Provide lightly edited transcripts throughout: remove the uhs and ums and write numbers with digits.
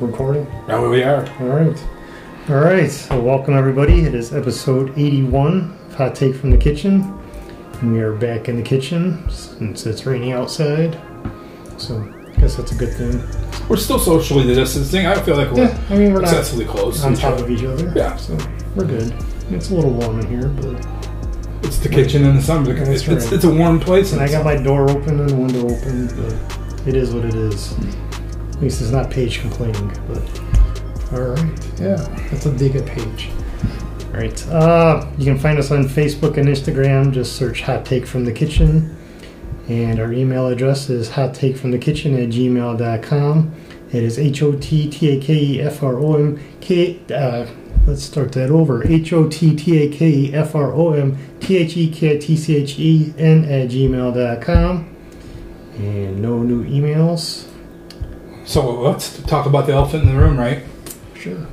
Recording? Oh, we are. All right. All right. So welcome, everybody. It is episode 81 of Hot Take from the Kitchen. And we are back in the kitchen since it's raining outside. So I guess that's a good thing. We're still socially distancing. I feel like we're we're excessively close. On top of each other. Yeah. So we're good. It's a little warm in here, but... It's the kitchen in the summer. It's a warm place. And I got my door open and the window open, but it is what it is. At least it's not Paige complaining, but all right, yeah, that's a dig at Paige. All right, you can find us on Facebook and Instagram. Just search Hot Take from the Kitchen, and our email address is hottakefromthekitchen@gmail.com. It is HOTTAKEFROMK. Let's start that over. HOTTAKEFROMTHEKTCHEN@gmail.com, and no new emails. So let's talk about the elephant in the room, right? Sure.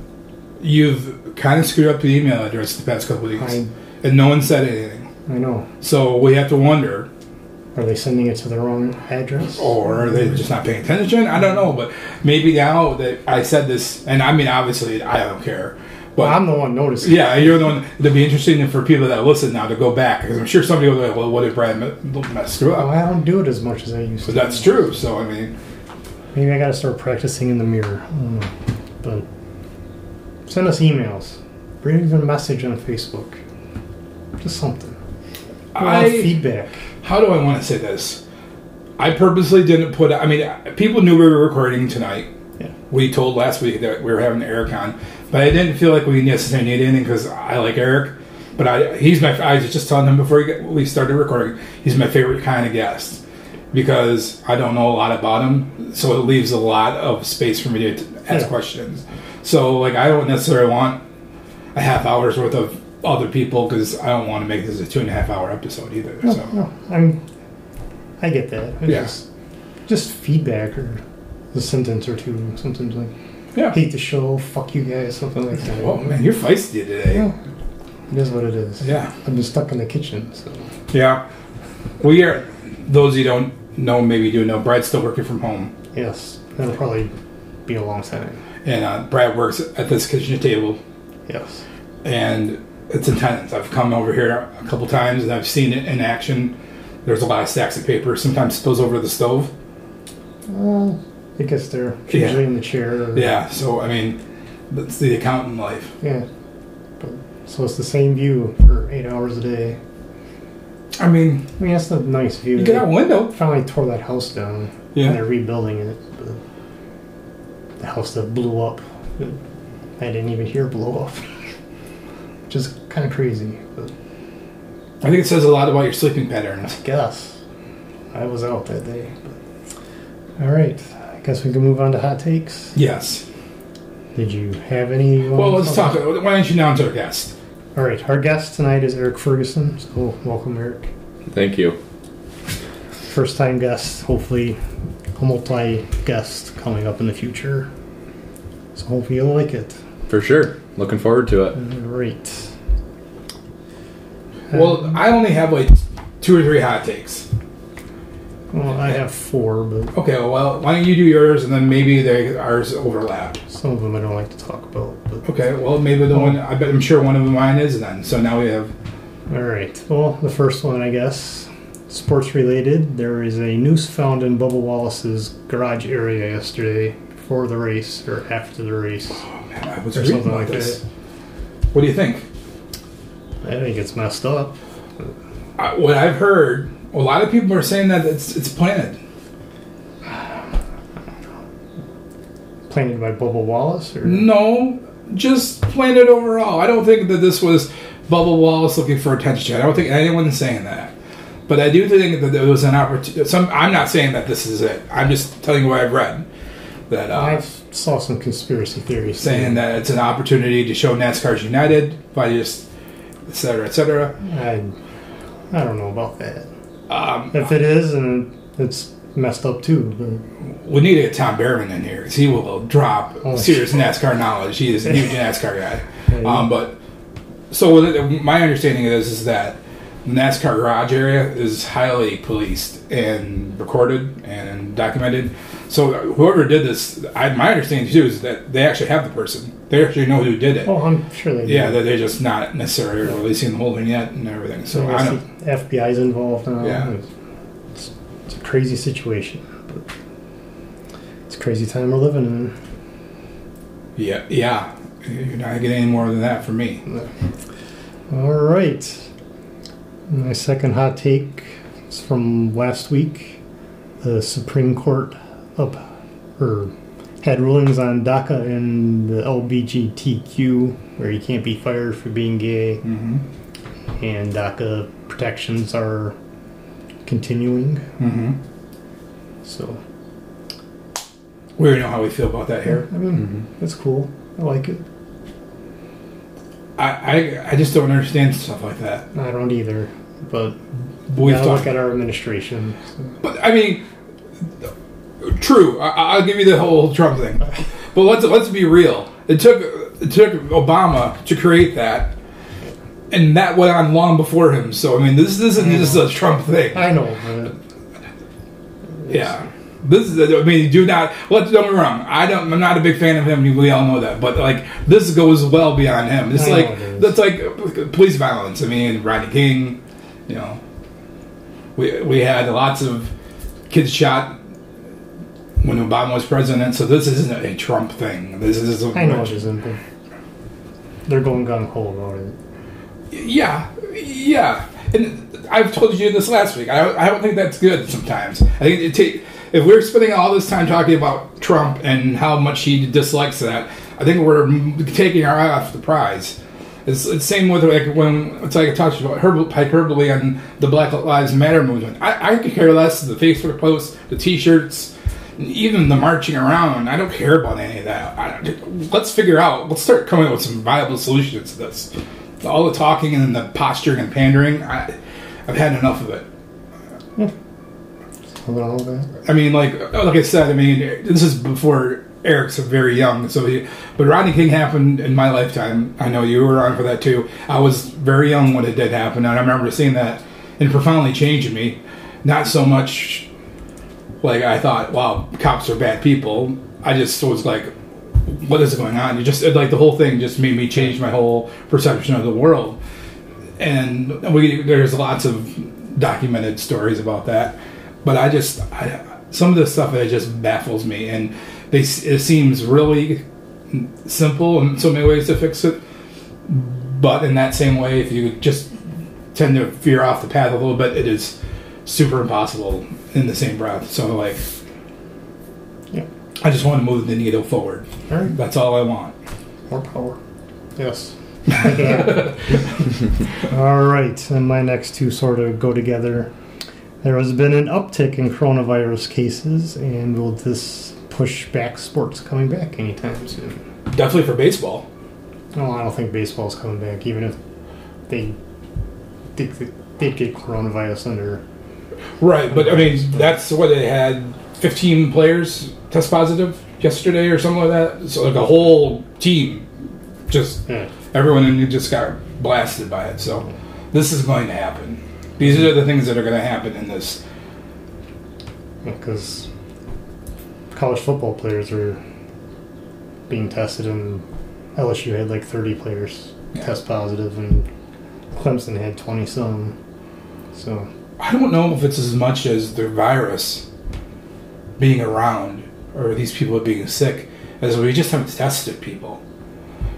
You've kind of screwed up the email address the past couple of weeks, and no one said anything. I know. So we have to wonder: are they sending it to the wrong address, or are they just not paying attention? I don't know, but maybe now that I said this, and I mean, obviously, I don't care. But I'm the one noticing. Yeah, you're the one. It'd be interesting for people that listen now to go back, because I'm sure somebody will be like, "Well, what did Brad mess through?" Well, I don't do it as much as I used to. But that's true. So I mean. Maybe I gotta start practicing in the mirror. I don't know. But send us emails. Or even a message on Facebook. Just something. Feedback. How do I want to say this? I purposely didn't put... I mean, people knew we were recording tonight. Yeah. We told last week that we were having Eric on. But I didn't feel like we necessarily needed anything because I like Eric. But I was just telling him before we started recording, he's my favorite kind of guest. Because I don't know a lot about him, so it leaves a lot of space for me to ask questions. So, like, I don't necessarily want a half hour's worth of other people because I don't want to make this a 2.5 hour episode either. No, so. No. I mean, I get that. Just feedback or a sentence or two, sometimes like, hate the show, fuck you guys, something like that. Well, man, you're feisty today. Yeah. It is what it is. Yeah. I've been stuck in the kitchen, so. Yeah. We are... Those of you who don't know, maybe you do know, Brad's still working from home. Yes, that'll probably be a long time. And Brad works at this kitchen table. Yes. And it's intense. I've come over here a couple times and I've seen it in action. There's a lot of stacks of paper. Sometimes it spills over the stove. It gets there. Usually in the chair. Yeah, so, I mean, that's the accountant life. Yeah. So it's the same view for 8 hours a day. I mean, that's the nice view. You get out a window. Finally tore that house down. Yeah. And they're rebuilding it. But the house that blew up. I didn't even hear blow up. Which is kind of crazy. But I think it says a lot about your sleeping patterns. I guess. I was out that day. But. All right. I guess we can move on to hot takes. Yes. Did you have any? Well, let's talk. Why don't you announce our guest? All right, our guest tonight is Eric Ferguson, so welcome, Eric. Thank you. First-time guest, hopefully a multi-guest coming up in the future. So hopefully you'll like it. For sure. Looking forward to it. All right. Well, I only have like 2 or 3 hot takes. Well, I have 4, but... Okay, well, why don't you do yours, and then maybe ours overlap. Some of them I don't like to talk about, but... Okay, well, maybe I'm sure one of mine is then, so now we have... All right, well, the first one, I guess, sports-related. There is a noose found in Bubba Wallace's garage area yesterday before the race, or after the race. Oh, man, I was reading about this. What do you think? I think it's messed up. What I've heard... A lot of people are saying that it's planted. Planted by Bubba Wallace? Or? No, just planted overall. I don't think that this was Bubba Wallace looking for attention. I don't think anyone's saying that. But I do think that there was an opportunity. I'm not saying that this is it. I'm just telling you what I've read. That I saw some conspiracy theories. Saying that it's an opportunity to show NASCAR's united by just et cetera, et cetera. I don't know about that. If it is, and it's messed up too. But. We need to get Tom Behrman in here because he will drop serious NASCAR knowledge. He is a huge NASCAR guy. Yeah, my understanding is that the NASCAR garage area is highly policed and recorded and documented. So whoever did this, my understanding too is that they actually have the person. They actually know who did it. Oh, I'm sure they do. Yeah, that they're just not necessarily releasing the whole vignette and everything. So I don't. The FBI's involved now. Yeah. It's a crazy situation. But it's a crazy time we're living in. Yeah, yeah. You're not getting any more than that from me. No. All right. My second hot take is from last week. The Supreme Court had rulings on DACA and the LGBTQ, where you can't be fired for being gay, mm-hmm. and DACA protections are continuing. Mm-hmm. So we already know how we feel about that here. I mean, mm-hmm. It's cool. I like it. I just don't understand stuff like that. I don't either. But we look at our administration. So. But I mean. True, I'll give you the whole Trump thing, but let's be real. It took Obama to create that, and that went on long before him. So I mean, this isn't just a Trump thing. I know. Yeah, this is. I mean, don't get me wrong. I'm not a big fan of him. We all know that. But like, this goes well beyond him. It's that's like police violence. I mean, Rodney King. You know, we had lots of kids shot when Obama was president, so this isn't a Trump thing. This is I know it isn't. They're going gung ho about it. Yeah, yeah. And I've told you this last week. I don't think that's good. Sometimes I think if we're spending all this time talking about Trump and how much he dislikes that, I think we're taking our eye off the prize. It's the same with I talked about hyperbole and the Black Lives Matter movement. I could care less the Facebook posts, the T-shirts. Even the marching around, I don't care about any of that. Let's start coming up with some viable solutions to this. All the talking and the posturing and pandering, I've had enough of it. Yeah. All that. I mean, like I said, I mean, this is before Eric's very young. But Rodney King happened in my lifetime. I know you were on for that too. I was very young when it did happen, and I remember seeing that and profoundly changing me. Not so much. Like, I thought, wow, cops are bad people. I just was like, what is going on? The whole thing just made me change my whole perception of the world. And there's lots of documented stories about that. But some of the stuff that just baffles me. And it seems really simple in so many ways to fix it. But in that same way, if you just tend to veer off the path a little bit, it is super impossible in the same breath. So I just want to move the needle forward. All right. That's all I want. More power. Yes. All right. And my next two sort of go together. There has been an uptick in coronavirus cases, and will this push back sports coming back anytime soon? Definitely for baseball. No, I don't think baseball's coming back, even if they'd get coronavirus under. Right, but I mean, that's what they had 15 players test positive yesterday or something like that. So, like, a whole team, everyone just got blasted by it. So, this is going to happen. These are the things that are going to happen in this. Because college football players are being tested, and LSU had like 30 players test positive, and Clemson had 20 some. So. I don't know if it's as much as the virus being around or these people being sick as we just haven't tested people.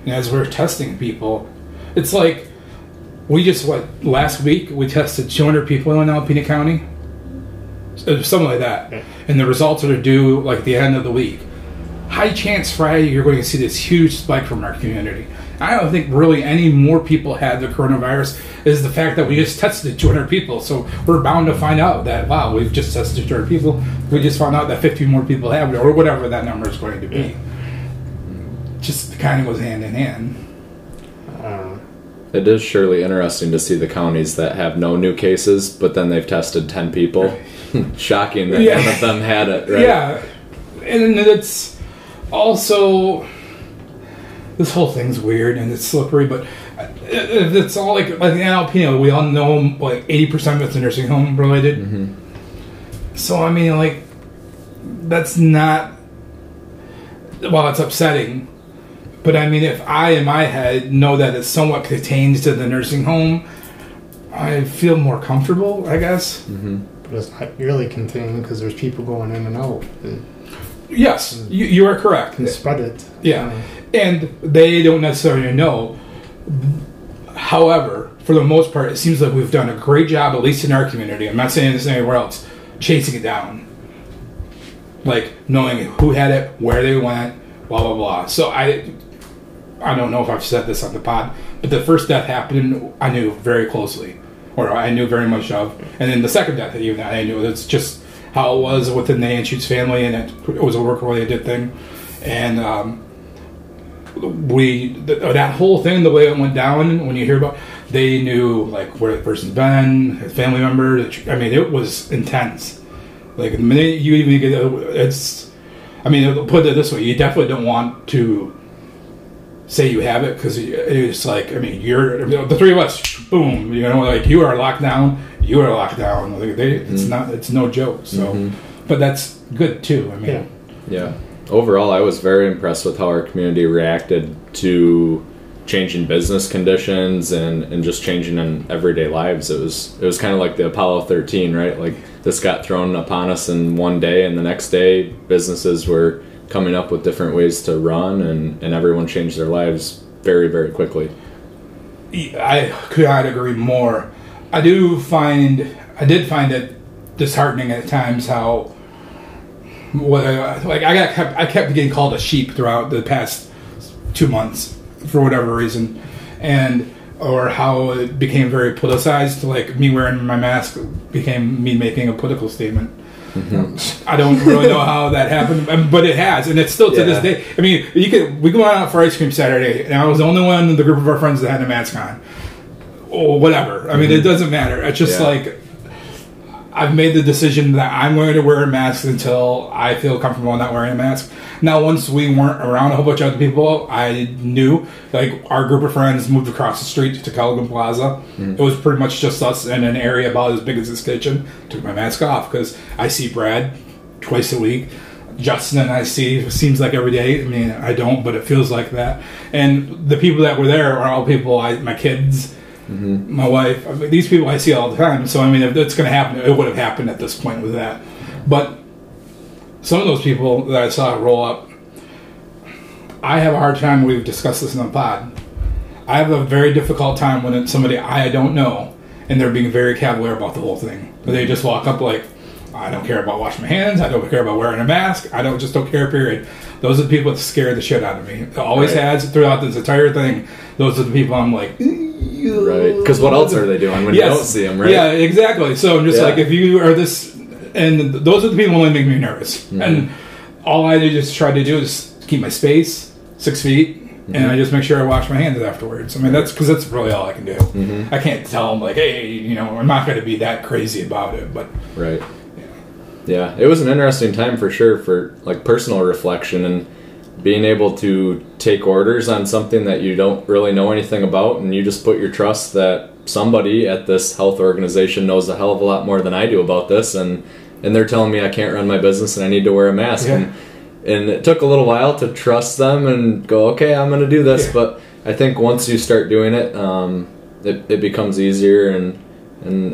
And as we're testing people, it's like we just, last week we tested 200 people in Alpena County? Something like that. Yeah. And the results are due the end of the week. High chance Friday you're going to see this huge spike from our community. I don't think really any more people had the coronavirus. Is the fact that we just tested 200 people, so we're bound to find out that we've just tested 200 people. We just found out that 50 more people have it, or whatever that number is going to be. Just kind of goes hand in hand. It is surely interesting to see the counties that have no new cases, but then they've tested 10 people. Shocking that none of them had it. Right? Yeah, and it's also. This whole thing's weird and it's slippery, but it's all like in Alpena, we all know 80% of it's nursing home related. Mm-hmm. So I mean, that's not, well, it's upsetting, but I mean, if I, in my head, know that it's somewhat contained to the nursing home, I feel more comfortable, I guess. Mm-hmm. But it's not really contained because there's people going in and out. Yes, you are correct. Can spread it. Yeah. And they don't necessarily know. However, for the most part, it seems like we've done a great job, at least in our community, I'm not saying this anywhere else, chasing it down. Like, knowing who had it, where they went, blah, blah, blah. So I don't know if I've said this on the pod, but the first death happened, I knew very closely, or I knew very much of. And then the second death, even I knew, that's just how it was within the Anschutz family, and it was a work-related thing. And that whole thing, the way it went down, when you hear about, they knew, like, where the person's been, his family member. I mean, it was intense. Like, the minute you even get, it's, I mean, put it this way, you definitely don't want to say you have it, because it's like, I mean, the three of us, boom, you know, like, you are locked down, Like, it's no joke, so, but that's good, too, I mean. Yeah. Overall, I was very impressed with how our community reacted to changing business conditions and just changing in everyday lives. It was kind of like the Apollo 13, right? Like, this got thrown upon us in one day, and the next day businesses were coming up with different ways to run, and everyone changed their lives very, very quickly. I could not agree more. I did find it disheartening at times how, I kept getting called a sheep throughout the past 2 months for whatever reason, or how it became very politicized. Like, me wearing my mask became me making a political statement. Mm-hmm. I don't really know how that happened, but it has, and it's still to this day. I mean, we go out for ice cream Saturday, and I was the only one in the group of our friends that had a mask on, or whatever. I mean, it doesn't matter. It's just like, I've made the decision that I'm going to wear a mask until I feel comfortable not wearing a mask. Now, once we weren't around a whole bunch of other people, I knew, like, our group of friends moved across the street to Calgon Plaza. It was pretty much just us in an area about as big as this kitchen. Took my mask off because I see Brad twice a week. Justin and I see, seems like every day. I mean, I don't, but it feels like that. And the people that were there are all people, my kids, my wife, I mean, these people I see all the time. So, I mean, if that's going to happen, it would have happened at this point with that. But some of those people that I saw roll up, I have a hard time. We've discussed this in the pod. I have a very difficult time when it's somebody I don't know, and they're being very cavalier about the whole thing. They just walk up like, I don't care about washing my hands. I don't care about wearing a mask. I just don't care, period. Those are the people that scare the shit out of me. It always has throughout this entire thing. Those are the people I'm like, right? Because what else are they doing when you don't see them, right? Yeah, exactly. So I'm just like, if you are this, and those are the people who only make me nervous. And all I just try to do is keep my space, 6 feet, and I just make sure I wash my hands afterwards. I mean, that's because that's really all I can do. I can't tell them, like, hey, you know, I'm not going to be that crazy about it, but right. Yeah, it was an interesting time for sure for, like, personal reflection and being able to take orders on something that you don't really know anything about, and you just put your trust that somebody at this health organization knows a hell of a lot more than I do about this, and they're telling me I can't run my business and I need to wear a mask. And it took a little while to trust them and go, okay, I'm going to do this. But I think once you start doing it, it becomes easier, and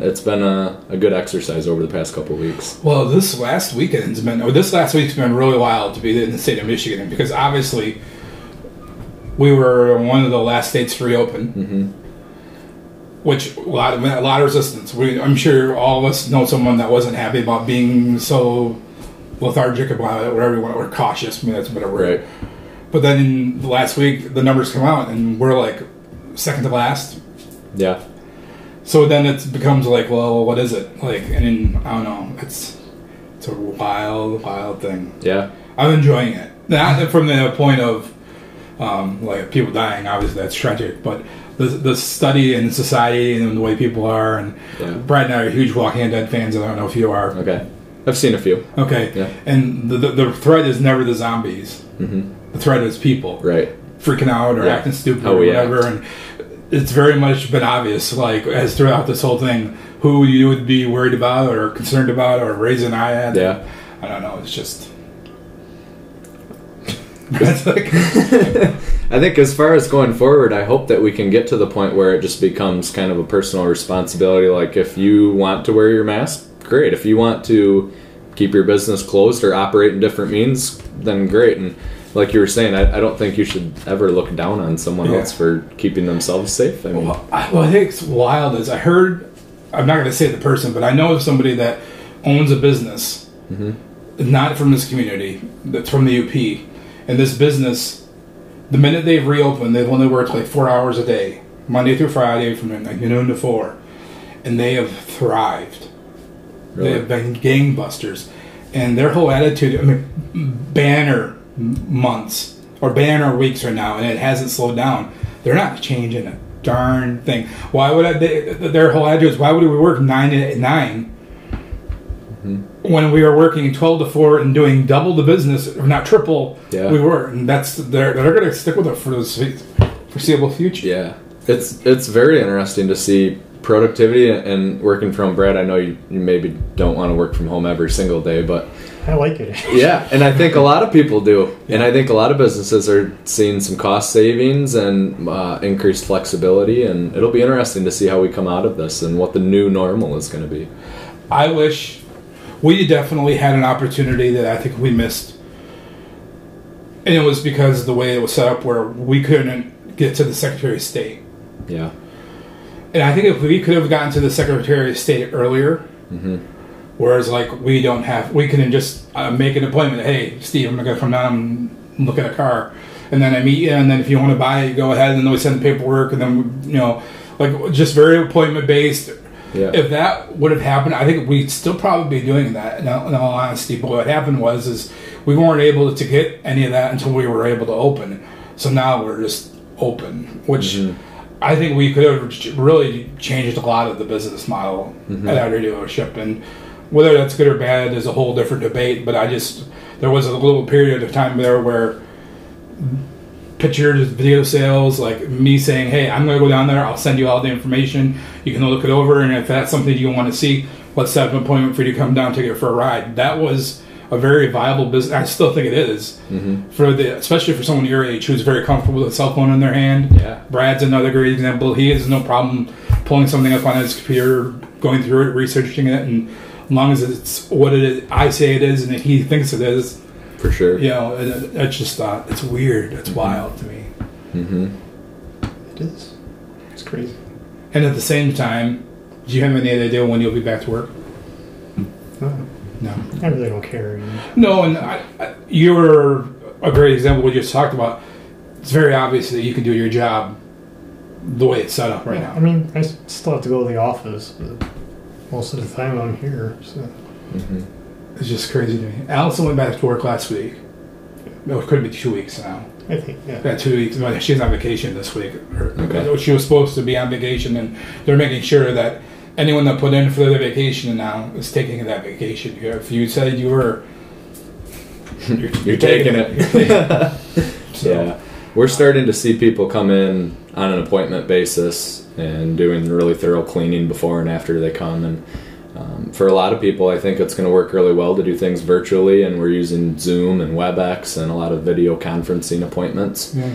it's been a good exercise over the past couple of weeks. Well, this last week's been really wild to be in the state of Michigan, because obviously we were one of the last states to reopen, which a lot of resistance. I'm sure all of us know someone that wasn't happy about being so lethargic about it, whatever you want, or cautious. I mean, that's a better word. Right. But then in the last week, the numbers come out, and we're like second to last. Yeah. So then it becomes like, well, what is it? Like, and I don't know. It's a wild thing. Yeah. I'm enjoying it. Not from the point of, like, people dying. Obviously, that's tragic. But the study in society and the way people are. And Brad and I are huge Walking Dead fans. I don't know if you are. Okay. I've seen a few. Okay. Yeah. And the threat is never the zombies. The threat is people. Right. Freaking out or acting stupid or whatever. And it's very much been obvious, like, as throughout this whole thing, who you would be worried about or concerned about or raise an eye at. Yeah. I don't know. It's just. I think as far as going forward, I hope that we can get to the point where it just becomes kind of a personal responsibility. Like, if you want to wear your mask, great. If you want to keep your business closed or operate in different means, then great. And like you were saying, I don't think you should ever look down on someone else for keeping themselves safe. I mean, I think it's wild is I heard, I'm not going to say the person, but I know of somebody that owns a business, not from this community, that's from the UP. And this business, the minute they've reopened, they've only worked like 4 hours a day, Monday through Friday from like noon to 4. And they have thrived. Really? They have been gangbusters. And their whole attitude, I mean, banner months or banner weeks right now, and it hasn't slowed down. They're not changing a darn thing. Why would their whole attitude is, why would we work 9 to 9? When we were working 12 to 4 and doing double the business, or not triple, we were. And that's they're going to stick with it for the foreseeable future. Yeah. It's very interesting to see productivity and working from home. Brad, I know you maybe don't want to work from home every single day, but... I like it. Yeah, and I think a lot of people do. And I think a lot of businesses are seeing some cost savings and increased flexibility. And it'll be interesting to see how we come out of this and what the new normal is going to be. I wish... We definitely had an opportunity that I think we missed. And it was because of the way it was set up where we couldn't get to the Secretary of State. Yeah. And I think if we could have gotten to the Secretary of State earlier, whereas like we couldn't just make an appointment. Hey, Steve, I'm going to come down and look at a car. And then I meet you, and then if you want to buy it, you go ahead, and then we send the paperwork, and then, you know, like just very appointment-based. Yeah. If that would have happened, I think we'd still probably be doing that, in all honesty. But what happened was is we weren't able to get any of that until we were able to open. So now we're just open, which I think we could have really changed a lot of the business model at our dealership. And whether that's good or bad is a whole different debate. But I just, there was a little period of time there where pictures, video sales, like me saying, hey, I'm going to go down there, I'll send you all the information, you can look it over, and if that's something you want to see, let's set up an appointment for you to come down and take it for a ride. That was a very viable business. I still think it is, especially for someone your age who's very comfortable with a cell phone in their hand. Yeah. Brad's another great example. He has no problem pulling something up on his computer, going through it, researching it, and as long as it's what it is, I say it is, and he thinks it is. For sure. You know, it's just it's weird. It's wild to me. It is. It's crazy. And at the same time, do you have any idea when you'll be back to work? No. I really don't care. No, and you were a great example of what you just talked about. It's very obvious that you can do your job the way it's set up right now. I mean, I still have to go to the office, but most of the time I'm here, so... It's just crazy to me. Allison went back to work last week. Well, it could be 2 weeks now. I think, yeah. Yeah, 2 weeks. Well, she's on vacation this week. Okay. She was supposed to be on vacation, and they're making sure that anyone that put in for their vacation now is taking that vacation. If you said you were... You're taking it. So. Yeah. We're starting to see people come in on an appointment basis and doing really thorough cleaning before and after they come, and... for a lot of people, I think it's going to work really well to do things virtually, and we're using Zoom and WebEx and a lot of video conferencing appointments. Yeah.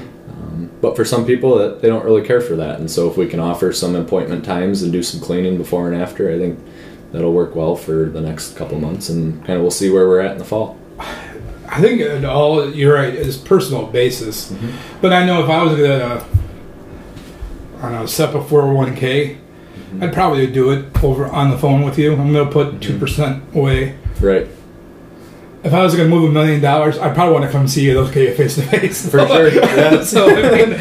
But for some people, they don't really care for that, and so if we can offer some appointment times and do some cleaning before and after, I think that'll work well for the next couple months, and kind of we'll see where we're at in the fall. I think you're right, it's personal basis. But I know if I was going to, set up a 401k, I'd probably do it over on the phone with you. I'm going to put 2% away. Right. If I was going to move $1 million, I'd probably want to come see you face to face. For sure. Yeah. So, I mean,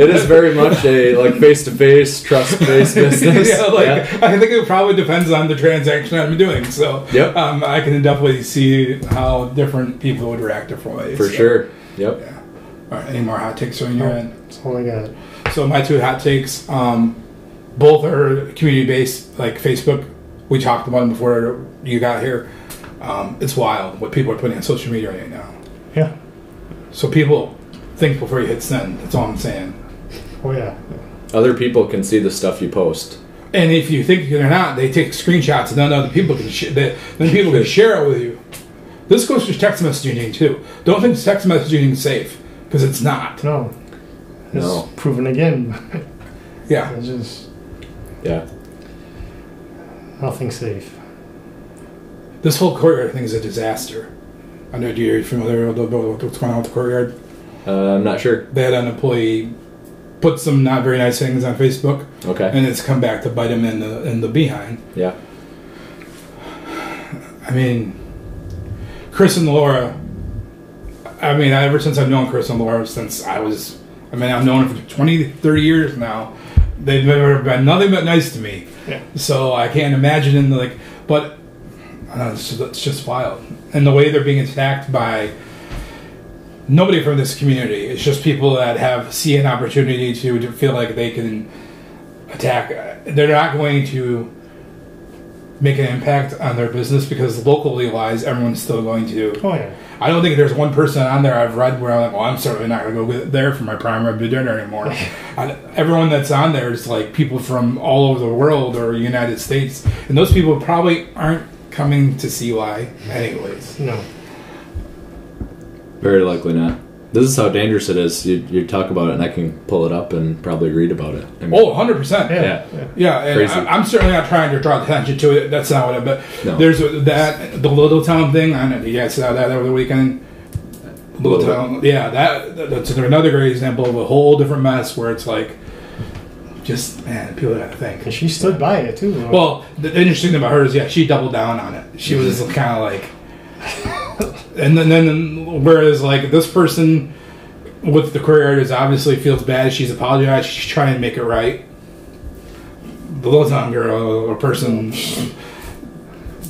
it is very much a face to face, trust based business. Yeah, I think it probably depends on the transaction I'm doing. So I can definitely see how different people would react differently. For sure. Yep. Yeah. All right. Any more hot takes on your end? That's all I got. So my two hot takes. Both are community-based, like Facebook. We talked about them before you got here. It's wild what people are putting on social media right now. Yeah. So people think before you hit send. That's all I'm saying. Oh, yeah. Other people can see the stuff you post. And if you think they're not, they take screenshots, and then other people can, then people can share it with you. This goes to text messaging too. Don't think text messaging is safe, because it's not. No. It's proven again. Yeah. It's just... Yeah. Nothing's safe. This whole courtyard thing is a disaster. I know, do you familiar with what's going on with the courtyard? I'm not sure. They had an employee put some not very nice things on Facebook. Okay. And it's come back to bite him in the behind. Yeah. I mean, Chris and Laura, I mean, ever since I've known Chris and Laura, since I was, I mean, I've known them for 20, 30 years now. They've never been nothing but nice to me. Yeah. So I can't imagine in the, like, but I don't know, it's just wild. And the way they're being attacked by nobody from this community. It's just people that see an opportunity to feel like they can attack. They're not going to make an impact on their business because locally-wise, everyone's still going to. Oh, yeah. I don't think there's one person on there I've read where I'm like, well, I'm certainly not going to go there for my prime rib dinner anymore. Everyone that's on there is like people from all over the world or United States. And those people probably aren't coming to see why anyways. No. Very likely not. This is how dangerous it is. You talk about it, and I can pull it up and probably read about it. I mean, 100%. Yeah. And I'm certainly not trying to draw attention to it. That's not what I... But there's that, the Little Town thing. I don't know if you guys saw that over the weekend. Little Town. Yeah, that's another great example of a whole different mess where it's like, just, man, people gotta think. And she stood by it, too. Though. Well, the interesting thing about her is, yeah, she doubled down on it. She was kind of like... And then, whereas, like, this person with the courtyard is obviously feels bad. She's apologized. She's trying to make it right. The Little Town girl or person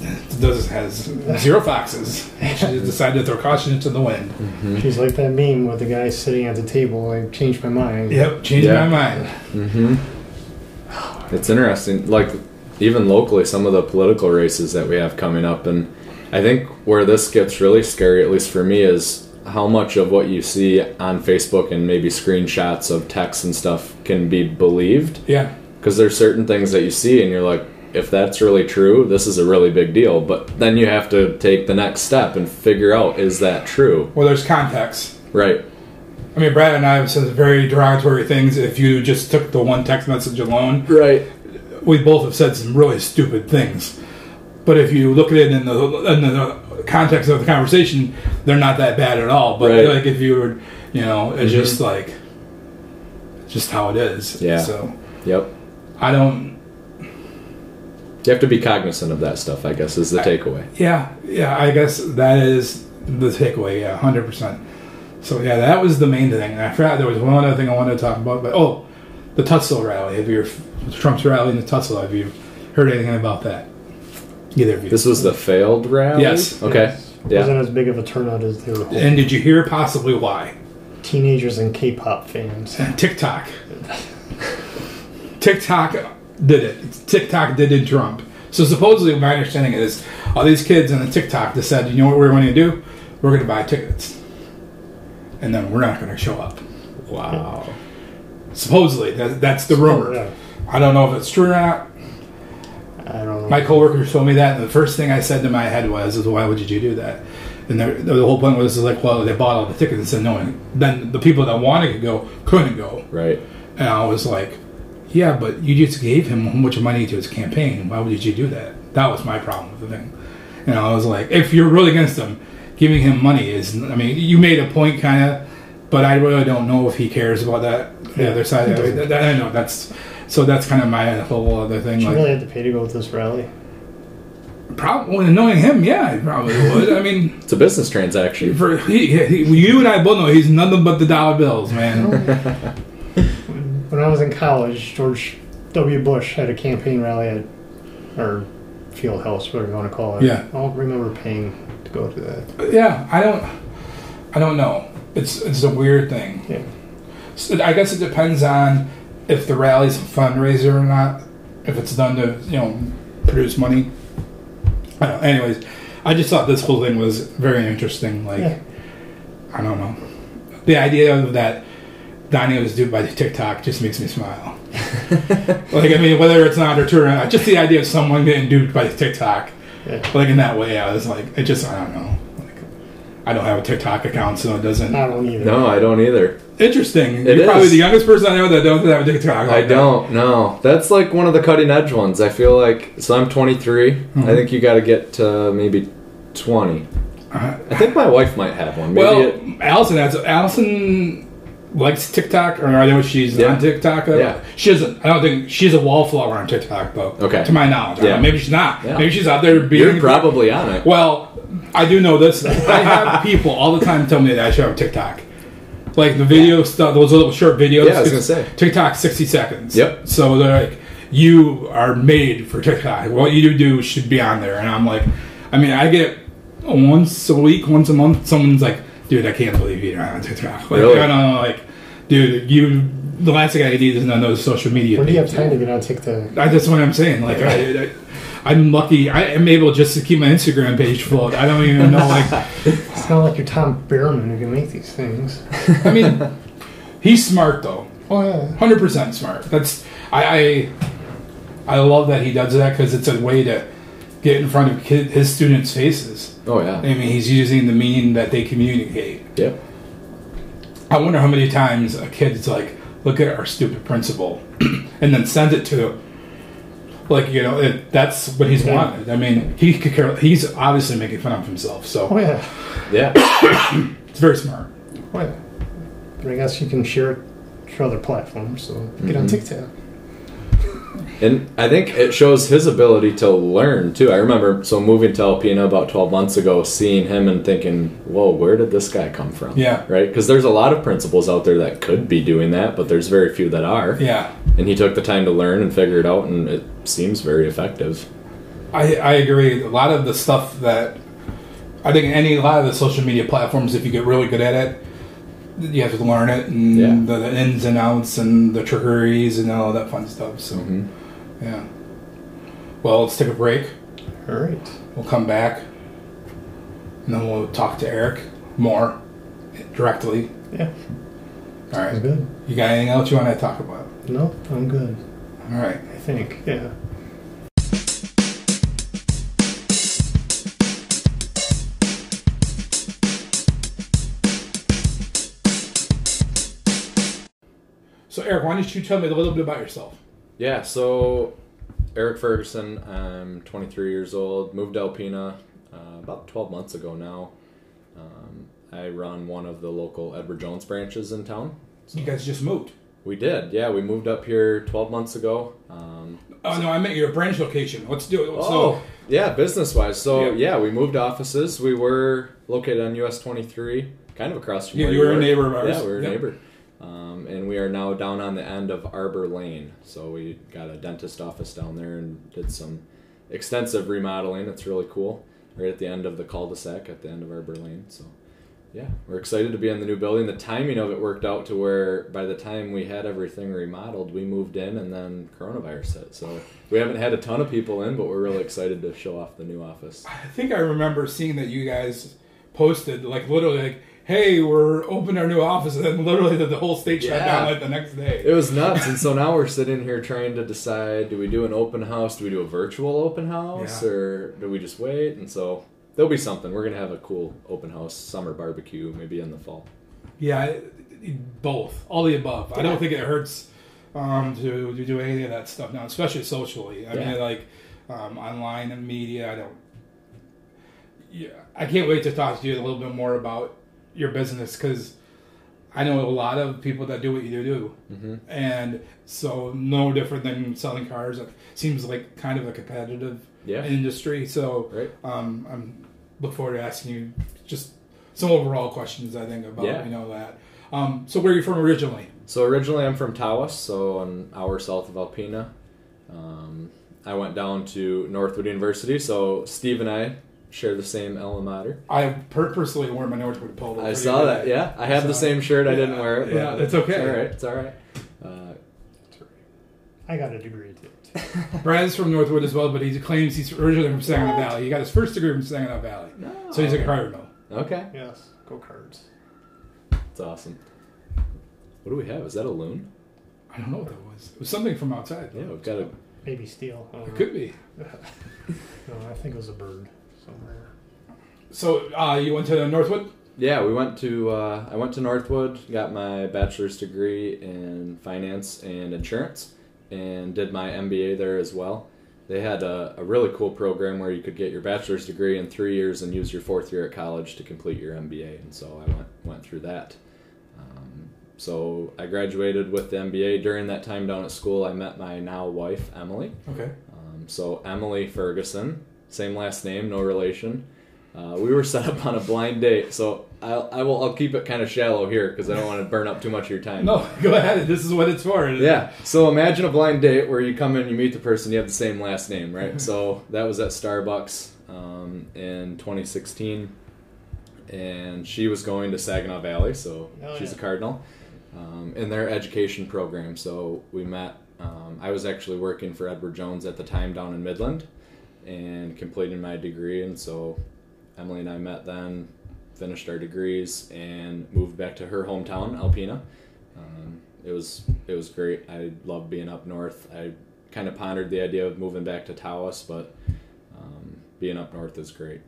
has zero foxes. She decided to throw caution into the wind. Mm-hmm. She's like that meme with the guy sitting at the table, like, changed my mind. Yep, changed my mind. Mm-hmm. It's interesting. Like, even locally, some of the political races that we have coming up, and I think where this gets really scary, at least for me, is how much of what you see on Facebook and maybe screenshots of texts and stuff can be believed. Yeah. Because there's certain things that you see and you're like, if that's really true, this is a really big deal. But then you have to take the next step and figure out, is that true? Well, there's context. Right. I mean, Brad and I have said very derogatory things. If you just took the one text message alone. Right. We both have said some really stupid things. But if you look at it in the context of the conversation, they're not that bad at all. But like if you were, it's just like, just how it is. Yeah. So. Yep. I don't. You have to be cognizant of that stuff, I guess, is the takeaway. Yeah. I guess that is the takeaway. Yeah, 100%. So yeah, that was the main thing. And I forgot there was one other thing I wanted to talk about. But the Tussle rally. Have you Trump's rally in the Tussle? Have you heard anything about that? Either of you. This was the failed round? Yes. Okay. Yes. Yeah. It wasn't as big of a turnout as they were hoping. And did you hear possibly why? Teenagers and K-pop fans. And TikTok. TikTok did it. TikTok did it, Trump. So supposedly my understanding is all these kids on the TikTok decided, you know what we're going to do? We're going to buy tickets. And then we're not going to show up. Wow. Supposedly. That's the rumor. Yeah. I don't know if it's true or not. I don't know. My coworker told me that, and the first thing I said to my head was, why would you do that? And the whole point was, like, well, they bought all the tickets and said no one. Then the people that wanted to go couldn't go. Right. And I was like, yeah, but you just gave him a bunch of money to his campaign. Why would you do that? That was my problem with the thing. And I was like, if you're really against him, giving him money is, I mean, you made a point kind of, but I really don't know if he cares about that. The other side. I know that's... So that's kind of my whole other thing. Did you really have to pay to go to this rally? Probably, knowing him, yeah, he probably would. I mean... It's a business transaction. You and I both know he's nothing but the dollar bills, man. When I was in college, George W. Bush had a campaign rally at our field house, whatever you want to call it. Yeah. I don't remember paying to go to that. Yeah, I don't know. It's a weird thing. Yeah. So I guess it depends on... if the rally's a fundraiser or not, if it's done to, produce money. I don't know. Anyways, I just thought this whole thing was very interesting. Like, yeah. I don't know. The idea of that Donnie was duped by TikTok just makes me smile. Like, I mean, whether it's not or true or not, just the idea of someone getting duped by TikTok. Yeah. Like, in that way, I was like, I don't know. Like, I don't have a TikTok account, so it doesn't... I don't either. No, I don't either. Interesting. You're probably the youngest person I know that doesn't have a TikTok. I don't, no. That's like one of the cutting-edge ones. I feel like... So I'm 23. Mm-hmm. I think you got to get to maybe 20. I think my wife might have one. Maybe Allison likes TikTok, or I know she's on TikTok. Yeah. She doesn't. I don't think she's a wallflower on TikTok, though. Okay. To my knowledge. Yeah. Maybe she's not. Yeah. Maybe she's out there being... You're probably on it. Well... I do know this. I have people all the time tell me that I should have TikTok. Like the video stuff, those little short videos. Yeah, I was going to say. TikTok 60 seconds. Yep. So they're like, you are made for TikTok. What you do should be on there. And I'm like, I mean, I get once a week, once a month, someone's like, dude, I can't believe you're on TikTok. Like, really? I don't know, like, dude, the last thing I need is none of those social media things. When do you have time to get on TikTok? That's what I'm saying. Like, I'm lucky. I am able just to keep my Instagram page full. I don't even know, like... It's not like you're Tom Behrman who can make these things. I mean, he's smart, though. Oh, yeah. 100% smart. That's... I love that he does that because it's a way to get in front of his students' faces. Oh, yeah. I mean, he's using the mean that they communicate. Yep. I wonder how many times a kid's like, look at our stupid principal, and then send it to... Like, you know, that's what he's wanted. I mean, he's obviously making fun of himself. So, oh, yeah. Yeah. It's very smart. Oh, yeah. But I guess you can share it to other platforms. So get on TikTok. And I think it shows his ability to learn, too. I remember, moving to Alpena about 12 months ago, seeing him and thinking, whoa, where did this guy come from? Yeah. Right? Because there's a lot of principals out there that could be doing that, but there's very few that are. Yeah. And he took the time to learn and figure it out, and it seems very effective. I agree. A lot of the stuff that... I think a lot of the social media platforms, if you get really good at it, you have to learn it, and the ins and outs, and the trickeries, and all that fun stuff, so... Mm-hmm. Yeah. Well, let's take a break. All right. We'll come back, and then we'll talk to Eric more directly. Yeah. All right. Sounds good. You got anything else you want to talk about? No, I'm good. All right. I think. Yeah. So, Eric, why don't you tell me a little bit about yourself? Yeah, so Eric Ferguson, I'm 23 years old, moved to Alpena about 12 months ago now. I run one of the local Edward Jones branches in town. So you guys just moved? We did, yeah. We moved up here 12 months ago. I meant your branch location. Let's do it. Yeah, business-wise. So, we moved offices. We were located on US 23, kind of across from where you were. Yeah, you were a neighbor of ours. Yeah, we were a neighbor. And we are now down on the end of Arbor Lane. So we got a dentist office down there and did some extensive remodeling. It's really cool. Right at the end of the cul-de-sac at the end of Arbor Lane. So, yeah, we're excited to be in the new building. The timing of it worked out to where by the time we had everything remodeled, we moved in and then coronavirus hit. So we haven't had a ton of people in, but we're really excited to show off the new office. I think I remember seeing that you guys posted, hey, we're opening our new office, and then literally the whole state shut down the next day. It was nuts, and so now we're sitting here trying to decide, do we do an open house, do we do a virtual open house, or do we just wait? And so there'll be something. We're going to have a cool open house, summer barbecue, maybe in the fall. Yeah, both, all the above. I don't think it hurts to do any of that stuff now, especially socially. I mean, like online and media, I can't wait to talk to you a little bit more about your business, because I know a lot of people that do what you do, and so no different than selling cars. It seems like kind of a competitive industry. So I'm look forward to asking you just some overall questions. I think about that. So where are you from originally? So originally I'm from Tawas, so an hour south of Alpena. I went down to Northwood University. So Steve and I share the same alma mater. I purposely wore my Northwood polo. I saw that, yeah. I have the same shirt. I didn't wear it. Yeah, that's okay. It's all right. I got a degree, too. Brad's from Northwood as well, but he claims he's originally from Saginaw Valley. He got his first degree from Saginaw Valley. No. So he's a Cardinal. Okay. Yes. Go Cards. That's awesome. What do we have? Is that a loon? I don't know what that was. It was something from outside. Though. Yeah, we've got a... Maybe steel. It could be. No, I think it was a bird. So you went to Northwood? Yeah, we went to. I went to Northwood, got my bachelor's degree in finance and insurance, and did my MBA there as well. They had a really cool program where you could get your bachelor's degree in 3 years and use your fourth year at college to complete your MBA, and so I went through that. So I graduated with the MBA. During that time down at school, I met my now wife, Emily. Okay. So Emily Ferguson, same last name, no relation. We were set up on a blind date, so I'll keep it kind of shallow here because I don't want to burn up too much of your time. No, go ahead. This is what it's for. Yeah. So imagine a blind date where you come in, you meet the person, you have the same last name, right? So that was at Starbucks in 2016, and she was going to Saginaw Valley, so she's a Cardinal, in their education program. So we met. I was actually working for Edward Jones at the time down in Midland and completing my degree, and so Emily and I met then, finished our degrees, and moved back to her hometown, Alpena. It was great. I loved being up north. I kind of pondered the idea of moving back to Tawas, but being up north is great.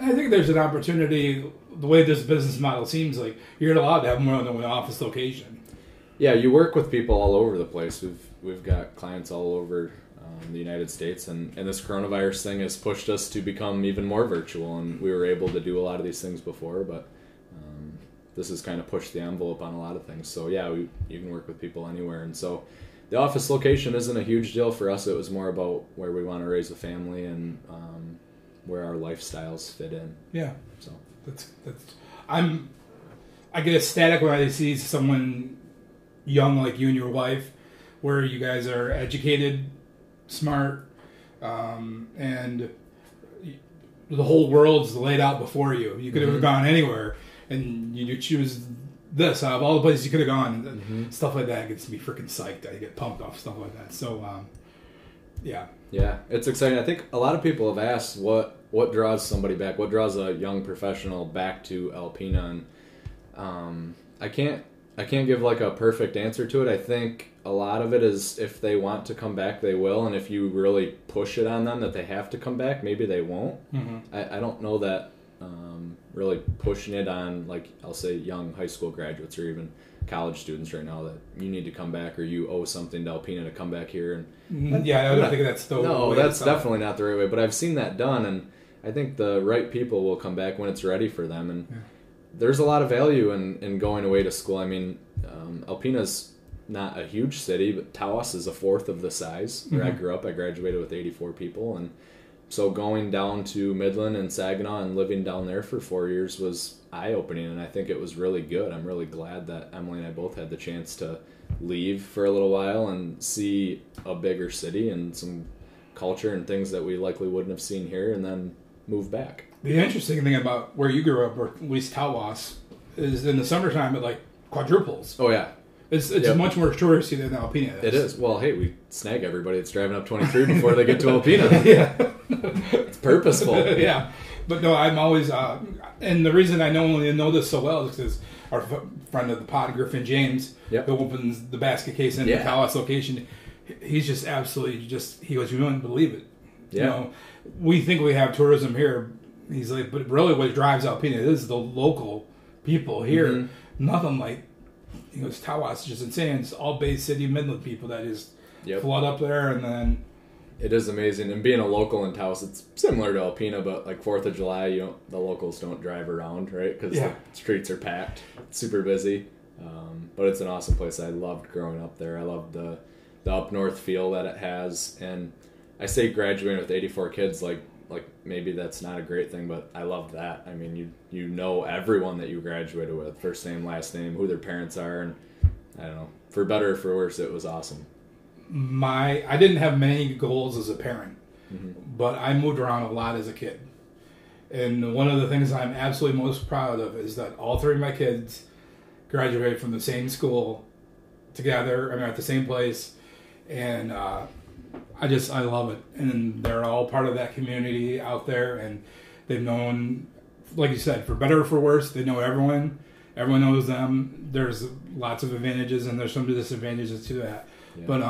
I think there's an opportunity, the way this business model seems like, you're allowed to have more than one office location. Yeah, you work with people all over the place. We've got clients all over the United States, and this coronavirus thing has pushed us to become even more virtual, and we were able to do a lot of these things before, but this has kind of pushed the envelope on a lot of things. So yeah, you can work with people anywhere, and so the office location isn't a huge deal for us. It was more about where we want to raise a family and where our lifestyles fit in. Yeah, so I get ecstatic when I see someone young like you and your wife, where you guys are educated, smart, and the whole world's laid out before you. You could have gone anywhere, and you choose this out of all the places you could have gone. Stuff like that gets me freaking psyched. I get pumped off stuff like that. So, yeah. Yeah, it's exciting. I think a lot of people have asked what draws somebody back, what draws a young professional back to Alpena, and I can't give like a perfect answer to it. I think a lot of it is if they want to come back, they will. And if you really push it on them that they have to come back, maybe they won't. I don't know that really pushing it on, like, I'll say young high school graduates or even college students right now that you need to come back or you owe something to Alpena to come back here. And yeah, I don't think that's the way. No, that's definitely not the right way. But I've seen that done, and I think the right people will come back when it's ready for them. And there's a lot of value in going away to school. I mean, Alpena's not a huge city, but Tawas is a fourth of the size where I grew up. I graduated with 84 people, and so going down to Midland and Saginaw and living down there for 4 years was eye-opening, and I think it was really good. I'm really glad that Emily and I both had the chance to leave for a little while and see a bigger city and some culture and things that we likely wouldn't have seen here, and then move back. The interesting thing about where you grew up, or at least Tawas, is in the summertime it like quadruples. Oh yeah. It's much more touristy than Alpena is. It is. Well, hey, we snag everybody that's driving up 23 before they get to Alpena. It's purposeful. But no, I'm always, and the reason I know this so well is because our friend of the pod, Griffin James, who opens the basket case in the Tawas location, he's just absolutely he goes, you don't believe it. You know, we think we have tourism here. He's like, but really what drives Alpena is the local people here. Nothing like, you know, Tawas is just insane. It's all Bay City, Midland people that just flood up there, and then it is amazing. And being a local in Tawas, it's similar to Alpena, but like 4th of July, the locals don't drive around, right? Because the streets are packed, it's super busy. But it's an awesome place. I loved growing up there. I loved the up north feel that it has, and I say graduating with 84 kids, like maybe that's not a great thing, but I love that. I mean, you know everyone that you graduated with, first name, last name, who their parents are, and I don't know, for better or for worse, it was awesome. I didn't have many goals as a parent, but I moved around a lot as a kid. And one of the things I'm absolutely most proud of is that all three of my kids graduated from the same school together, I mean, at the same place, and I love it, and they're all part of that community out there, and they've known, like you said, for better or for worse, they know everyone knows them. There's lots of advantages, and there's some disadvantages to that, but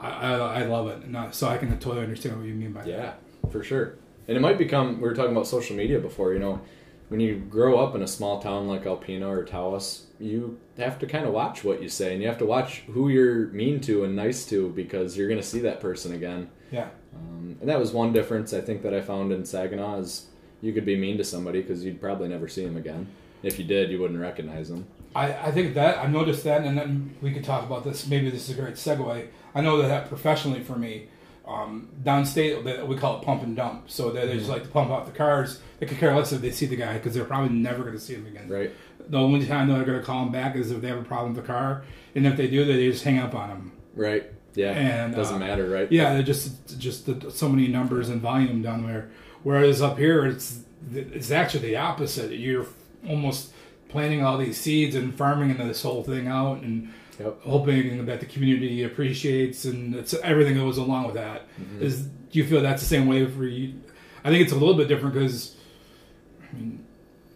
I love it, and so I can totally understand what you mean by that. Yeah, for sure. And it might become, we were talking about social media before, you know, when you grow up in a small town like Alpena or Tawas, you have to kind of watch what you say, and you have to watch who you're mean to and nice to, because you're going to see that person again. Yeah. And that was one difference I think that I found in Saginaw is you could be mean to somebody because you'd probably never see them again. If you did, you wouldn't recognize them. I think that, I've noticed that, and then we could talk about this. Maybe this is a great segue. I know that professionally for me, downstate, we call it pump and dump. So they just like to pump out the cars. They could care less if they see the guy because they're probably never going to see him again. Right. The only time they're going to call him back is if they have a problem with the car. And if they do, they just hang up on him. Right. Yeah. And doesn't matter, right? Yeah. They're just so many numbers and volume down there. Whereas up here, it's actually the opposite. You're almost planting all these seeds and farming this whole thing out and hoping that the community appreciates, and it's everything that goes along with that. Mm-hmm. Do you feel that's the same way for you? I think it's a little bit different because, I mean,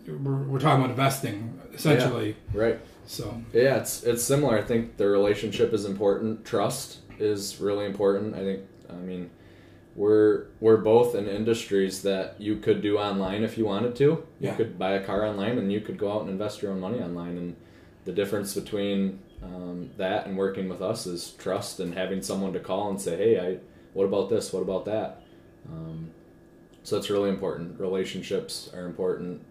we're talking about investing essentially, right? So yeah, it's similar. I think the relationship is important. Trust is really important. I think. I mean, we're both in industries that you could do online if you wanted to. You could buy a car online, and you could go out and invest your own money online. And the difference between that and working with us is trust and having someone to call and say, hey, what about this? What about that? So it's really important. Relationships are important.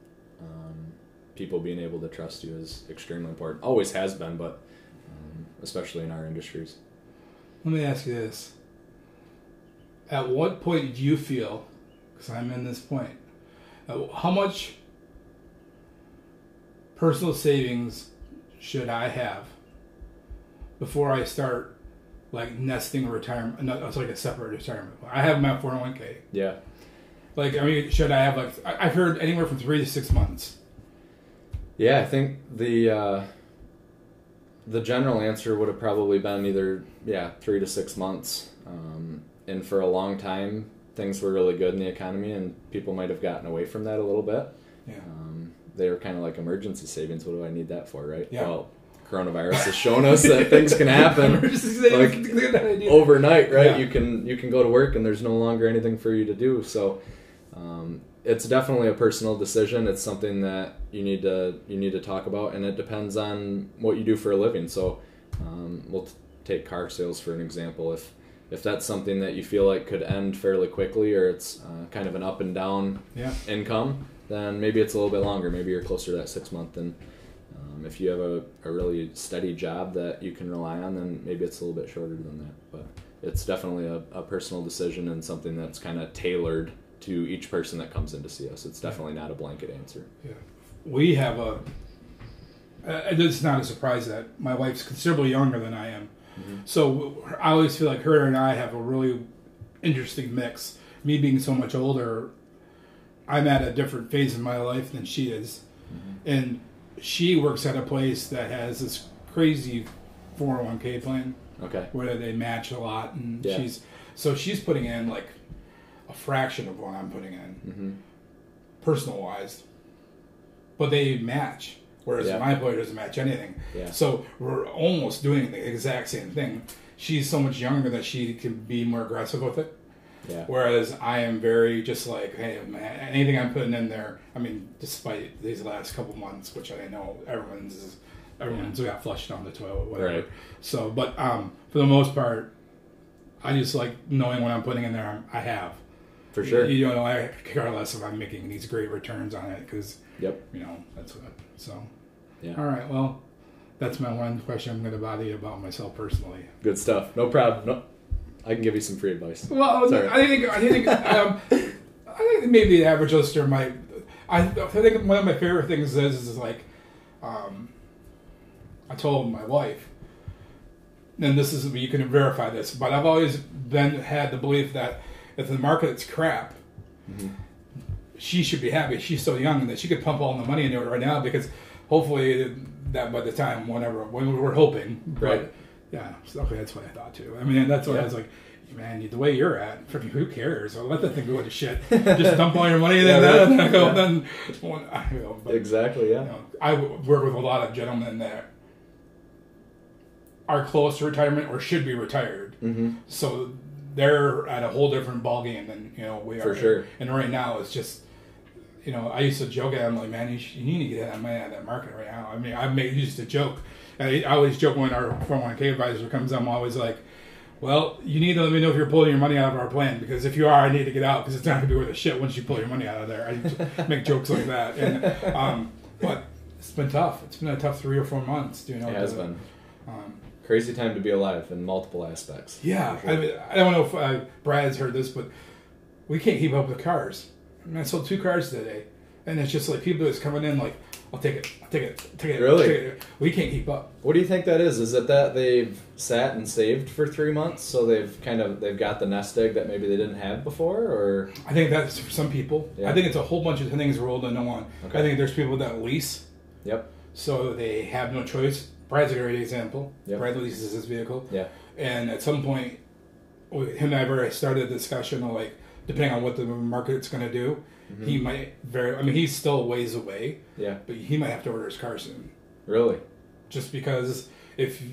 People being able to trust you is extremely important. Always has been, but especially in our industries. Let me ask you this. At what point do you feel, because I'm in this point, how much personal savings should I have before I start like nesting retirement? No, it's like a separate retirement. I have my 401k. Yeah. Like, I mean, should I have like, I've heard anywhere from 3 to 6 months. Yeah, I think the general answer would have probably been either 3 to 6 months. And for a long time, things were really good in the economy, and people might have gotten away from that a little bit. Yeah, they were kind of like emergency savings. What do I need that for, right? Yeah. Well, coronavirus has shown us that things can happen like overnight, right? Yeah. You can go to work, and there's no longer anything for you to do. So. It's definitely a personal decision. It's something that you need to talk about, and it depends on what you do for a living. So we'll take car sales for an example. If that's something that you feel like could end fairly quickly, or it's kind of an up and down income, then maybe it's a little bit longer. Maybe you're closer to that 6 month. And if you have a really steady job that you can rely on, then maybe it's a little bit shorter than that. But it's definitely a personal decision, and something that's kind of tailored to each person that comes in to see us. It's definitely not a blanket answer. Yeah, we have it's not a surprise that my wife's considerably younger than I am. Mm-hmm. So I always feel like her and I have a really interesting mix. Me being so much older, I'm at a different phase in my life than she is. Mm-hmm. And she works at a place that has this crazy 401k plan. Okay. Where they match a lot, and she's putting in like a fraction of what I'm putting in, mm-hmm. personal-wise, but they match, whereas my employer doesn't match anything. Yeah. So we're almost doing the exact same thing. She's so much younger that she can be more aggressive with it, whereas I am very just like, hey, man, anything I'm putting in there, I mean, despite these last couple months, which I know everyone's got flushed down the toilet, whatever. Right. So, but for the most part, I just like knowing what I'm putting in there, I have. For sure. You know, I care less if I'm making these great returns on it because, you know, that's what. So, all right. Well, that's my one question I'm going to bother you about myself personally. Good stuff. No problem. No, I can give you some free advice. Well, sorry. I think I think maybe the average listener might. I think one of my favorite things is like, I told my wife, and this is, you can verify this, but I've always had the belief that if the market's crap, mm-hmm. she should be happy. She's so young that she could pump all the money into it right now, because hopefully that by the time, when we're hoping. Right. But that's what I thought too. I mean, that's what I was like, man, the way you're at, who cares? I'll let that thing go to shit. Just dump all your money in Exactly, yeah. You know, I work with a lot of gentlemen that are close to retirement or should be retired. Mm-hmm. So they're at a whole different ballgame than, you know, we are. For sure. And right now it's just, you know, I used to joke at him, like, man, you need to get out of that market right now. I mean, I used to joke. I always joke when our 401k advisor comes, I'm always like, well, you need to let me know if you're pulling your money out of our plan, because if you are, I need to get out, because it's not going to be worth a shit once you pull your money out of there. I make jokes like that. And, but it's been tough. It's been a tough 3 or 4 months. You know, it has been. Crazy time to be alive in multiple aspects. Yeah. Sure. I mean, I don't know if Brad's heard this, but we can't keep up with cars. I mean, I sold 2 cars today, and it's just like people that's coming in like, I'll take it, I'll take it, I'll take it. Really? I'll take it. We can't keep up. What do you think that is? Is it that they've sat and saved for 3 months, so they've got the nest egg that maybe they didn't have before? Or I think that's for some people. Yeah. I think it's a whole bunch of things rolled into one. Okay. I think there's people that lease. Yep. So they have no choice. Brad's a great example. Yep. Brad leases his vehicle. Yeah. And at some point, him and I already started a discussion of like, depending on what the market's going to do, mm-hmm. he might very. I mean, he's still ways away. Yeah. But he might have to order his car soon. Really? Just because if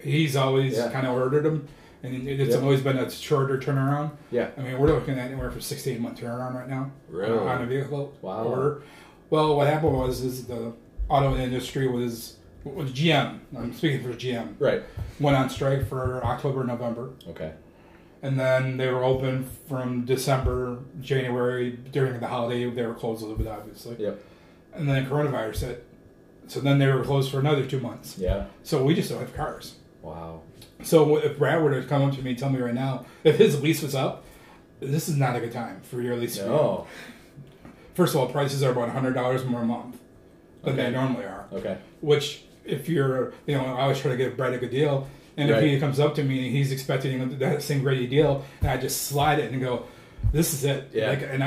he's always kind of ordered them, and it's always been a shorter turnaround. Yeah. I mean, we're looking at anywhere from 6 to 8 month turnaround right now. Really? On a vehicle order. Well, what happened was the auto industry was GM. I'm speaking for GM. Right. Went on strike for October, November. Okay. And then they were open from December, January, during the holiday. They were closed a little bit, obviously. Yep. And then coronavirus hit. So then they were closed for another 2 months. Yeah. So we just don't have cars. Wow. So if Brad were to come up to me and tell me right now, if his lease was up, this is not a good time for your lease. No. First of all, prices are about $100 more a month than they normally are. Okay. Which, if you're, you know, I always try to give Brad a good deal. And if he comes up to me and he's expecting that same great deal, and I just slide it and go, "This is it." Yeah. Like, and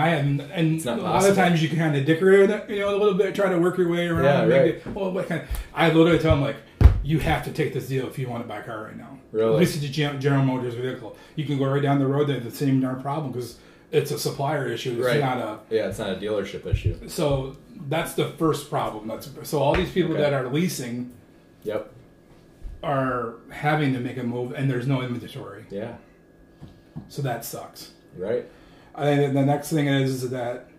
a lot of times you can kind of dicker with it, you know, a little bit, try to work your way around. Yeah, right. I literally tell him like, "You have to take this deal if you want to buy a car right now." Really? At least it's a General Motors vehicle. You can go right down the road there. It's the same darn problem because it's a supplier issue. It's it's not a dealership issue. So that's the first problem. So all these people that are leasing. Yep. Are having to make a move, and there's no inventory. Yeah. So that sucks. Right. I think the next thing is that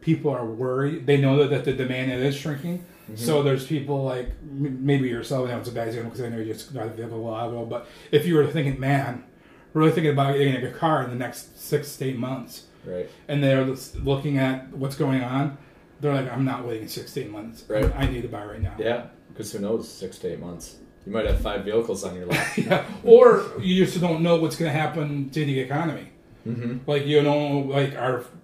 people are worried. They know that the demand is shrinking. Mm-hmm. So there's people like maybe yourself. That was a bad example because I know you just got a while ago. But if you were thinking, man, really thinking about getting a car in the next 6 to 8 months, right? And they're looking at what's going on. They're like, I'm not waiting 6 to 8 months. Right. I need to buy right now. Yeah. Because who knows? 6 to 8 months. You might have 5 vehicles on your lot. Yeah. Or you just don't know what's going to happen to the economy. Mm-hmm. Like, you know, like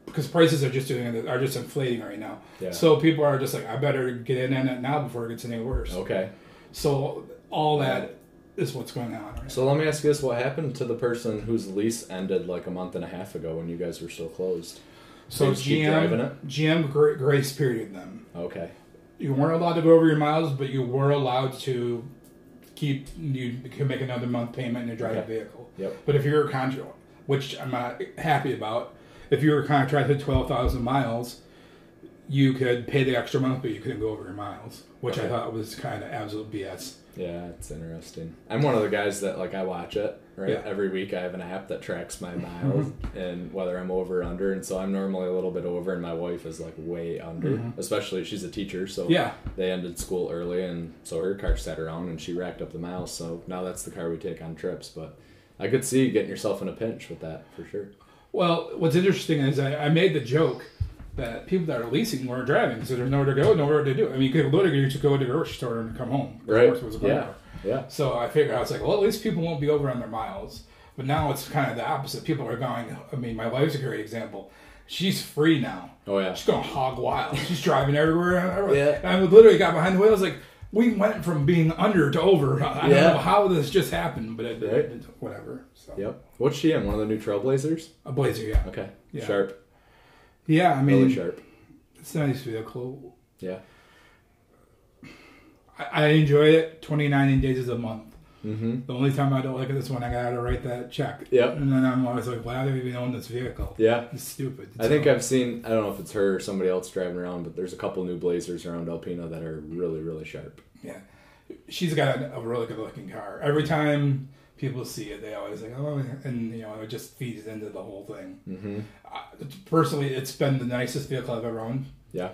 because prices are just inflating right now. Yeah. So people are just like, I better get in on it now before it gets any worse. Okay. So all that is what's going on right now. Let me ask you this. What happened to the person whose lease ended like a month and a half ago when you guys were still closed? So GM grace period them. Okay. You weren't allowed to go over your miles, but you were allowed to... you can make another month payment and drive a vehicle. Yep. But if you're a contract, which I'm not happy about, if you were contracted 12,000 miles, you could pay the extra month, but you couldn't go over your miles, which I thought was kind of absolute BS. Yeah, it's interesting. I'm one of the guys that, like, I watch it, right? Yeah. Every week I have an app that tracks my miles and whether I'm over or under, and so I'm normally a little bit over, and my wife is, like, way under, especially she's a teacher, so they ended school early, and so her car sat around, and she racked up the miles, so now that's the car we take on trips, but I could see getting yourself in a pinch with that, for sure. Well, what's interesting is I made the joke that people that are leasing weren't driving, so there's nowhere to go, nowhere to do. I mean, you could literally just go to the grocery store and come home. Right. It was a So I figured, I was like, well, at least people won't be over on their miles. But now it's kind of the opposite. People are going, I mean, my wife's a great example. She's free now. Oh, yeah. She's going hog wild. She's driving everywhere. Yeah. And I literally got behind the wheel. I was like, we went from being under to over. I don't know how this just happened, but it did. Whatever. So. Yep. What's she in? One of the new Trailblazers? A Blazer, yeah. Okay. Yeah. Sharp. Yeah, I mean, really sharp. It's a nice vehicle. Yeah. I enjoy it. 29 days is a month. Mm-hmm. The only time I don't like it is when I got to write that check. Yep. And then I'm always like, why do we even own this vehicle? Yeah. It's stupid. I think I've seen, I don't know if it's her or somebody else driving around, but there's a couple new Blazers around Alpena that are really, really sharp. Yeah. She's got a really good looking car. Every time people see it, they always like, oh, and you know, it just feeds into the whole thing. Mm-hmm. Personally, it's been the nicest vehicle I've ever owned. Yeah.